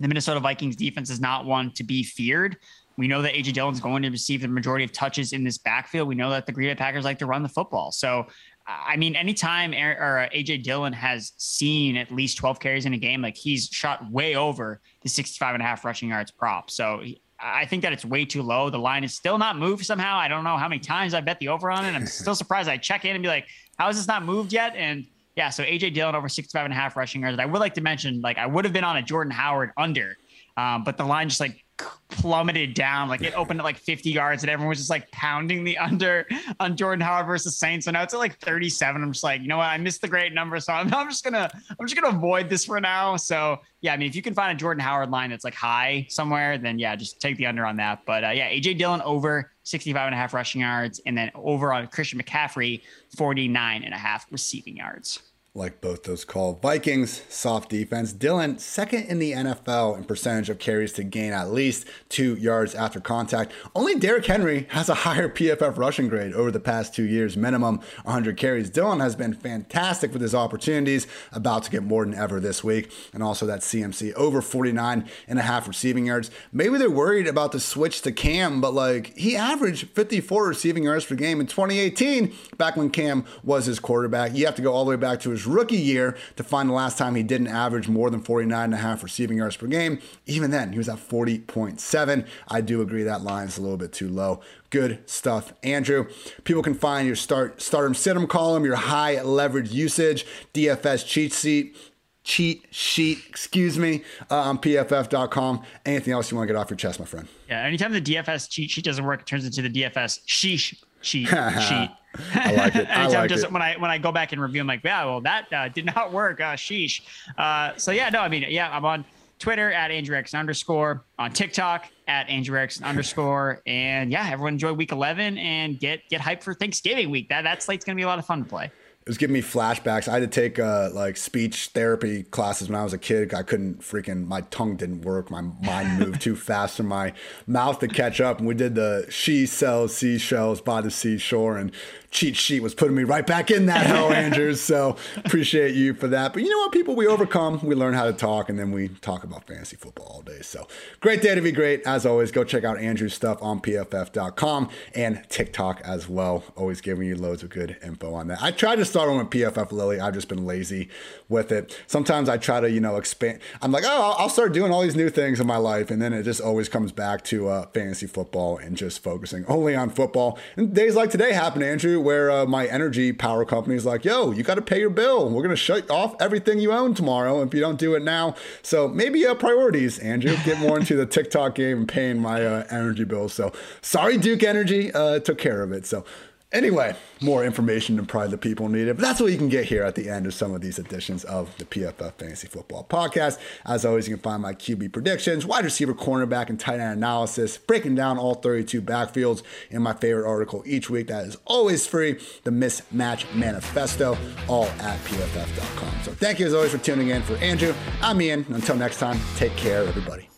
the Minnesota Vikings defense is not one to be feared. We know that A J Dillon's going to receive the majority of touches in this backfield. We know that the Green Bay Packers like to run the football. So, I mean, anytime A J Dillon has seen at least twelve carries in a game, like he's shot way over the sixty-five and a half rushing yards prop. So I think that it's way too low. The line is still not moved somehow. I don't know how many times I bet the over on it. I'm still surprised. I check in and be like, how is this not moved yet? And yeah, so A J Dillon over sixty-five and a half rushing yards. I would like to mention, like I would have been on a Jordan Howard under, um, but the line just like plummeted down. Like it opened at like fifty yards and everyone was just like pounding the under on Jordan Howard versus Saints. So now it's at like thirty-seven. I'm just like, you know what? I missed the great number. So I'm, I'm just going to, I'm just going to avoid this for now. So yeah, I mean, if you can find a Jordan Howard line that's like high somewhere, then yeah, just take the under on that. But uh, yeah, A J Dillon over sixty-five and a half rushing yards. And then over on Christian McCaffrey, forty-nine and a half receiving yards. Like both those calls. Vikings, soft defense. Dillon, second in the N F L in percentage of carries to gain at least two yards after contact. Only Derrick Henry has a higher P F F rushing grade over the past two years, minimum one hundred carries. Dillon has been fantastic with his opportunities, about to get more than ever this week. And also that C M C over forty-nine and a half receiving yards. Maybe they're worried about the switch to Cam, but like he averaged fifty-four receiving yards per game in twenty eighteen, back when Cam was his quarterback. You have to go all the way back to his rookie year to find the last time he didn't average more than forty-nine and a half receiving yards per game. Even then, he was at forty point seven. I do agree that line's a little bit too low. Good stuff, Andrew. People can find your start, start 'em, sit 'em, call 'em, your high leverage usage, D F S cheat sheet, cheat sheet, excuse me, uh, on P F F dot com. Anything else you want to get off your chest, my friend? Yeah, anytime the D F S cheat sheet doesn't work, it turns into the D F S sheesh cheat sheet. I like it. I like just, it. When I when I go back and review, I'm like, yeah, well, that uh, did not work. Uh, sheesh. Uh, so yeah, no, I mean, yeah, I'm on Twitter at Andrew Erickson underscore, on TikTok at Andrew Erickson underscore, and yeah, everyone enjoy week eleven and get get hyped for Thanksgiving week. That that slate's gonna be a lot of fun to play. It was giving me flashbacks. I had to take uh, like speech therapy classes when I was a kid. I couldn't freaking, my tongue didn't work. My mind moved too fast for my mouth to catch up. And we did the she sells seashells by the seashore, and cheat sheet was putting me right back in that hell, Andrews. So appreciate you for that. But you know what, people, we overcome, we learn how to talk, and then we talk about fantasy football all day. So great day to be great. As always, go check out Andrew's stuff on P F F dot com and TikTok as well. Always giving you loads of good info on that. I tried to start on with P F F Lily. I've just been lazy with it. Sometimes I try to, you know, expand. I'm like, oh, I'll start doing all these new things in my life. And then it just always comes back to uh, fantasy football and just focusing only on football. And days like today happen, Andrew, where uh, my energy power company is like, yo, you got to pay your bill. We're going to shut off everything you own tomorrow if you don't do it now. So maybe uh, priorities, Andrew. Get more into the TikTok game and paying my uh, energy bill. So sorry, Duke Energy uh, took care of it. So anyway, more information than probably the people needed. But that's what you can get here at the end of some of these editions of the P F F Fantasy Football Podcast. As always, you can find my Q B predictions, wide receiver, cornerback, and tight end analysis, breaking down all thirty-two backfields in my favorite article each week. That is always free, the Mismatch Manifesto, all at P F F dot com. So thank you as always for tuning in. For Andrew, I'm Ian. Until next time, take care, everybody.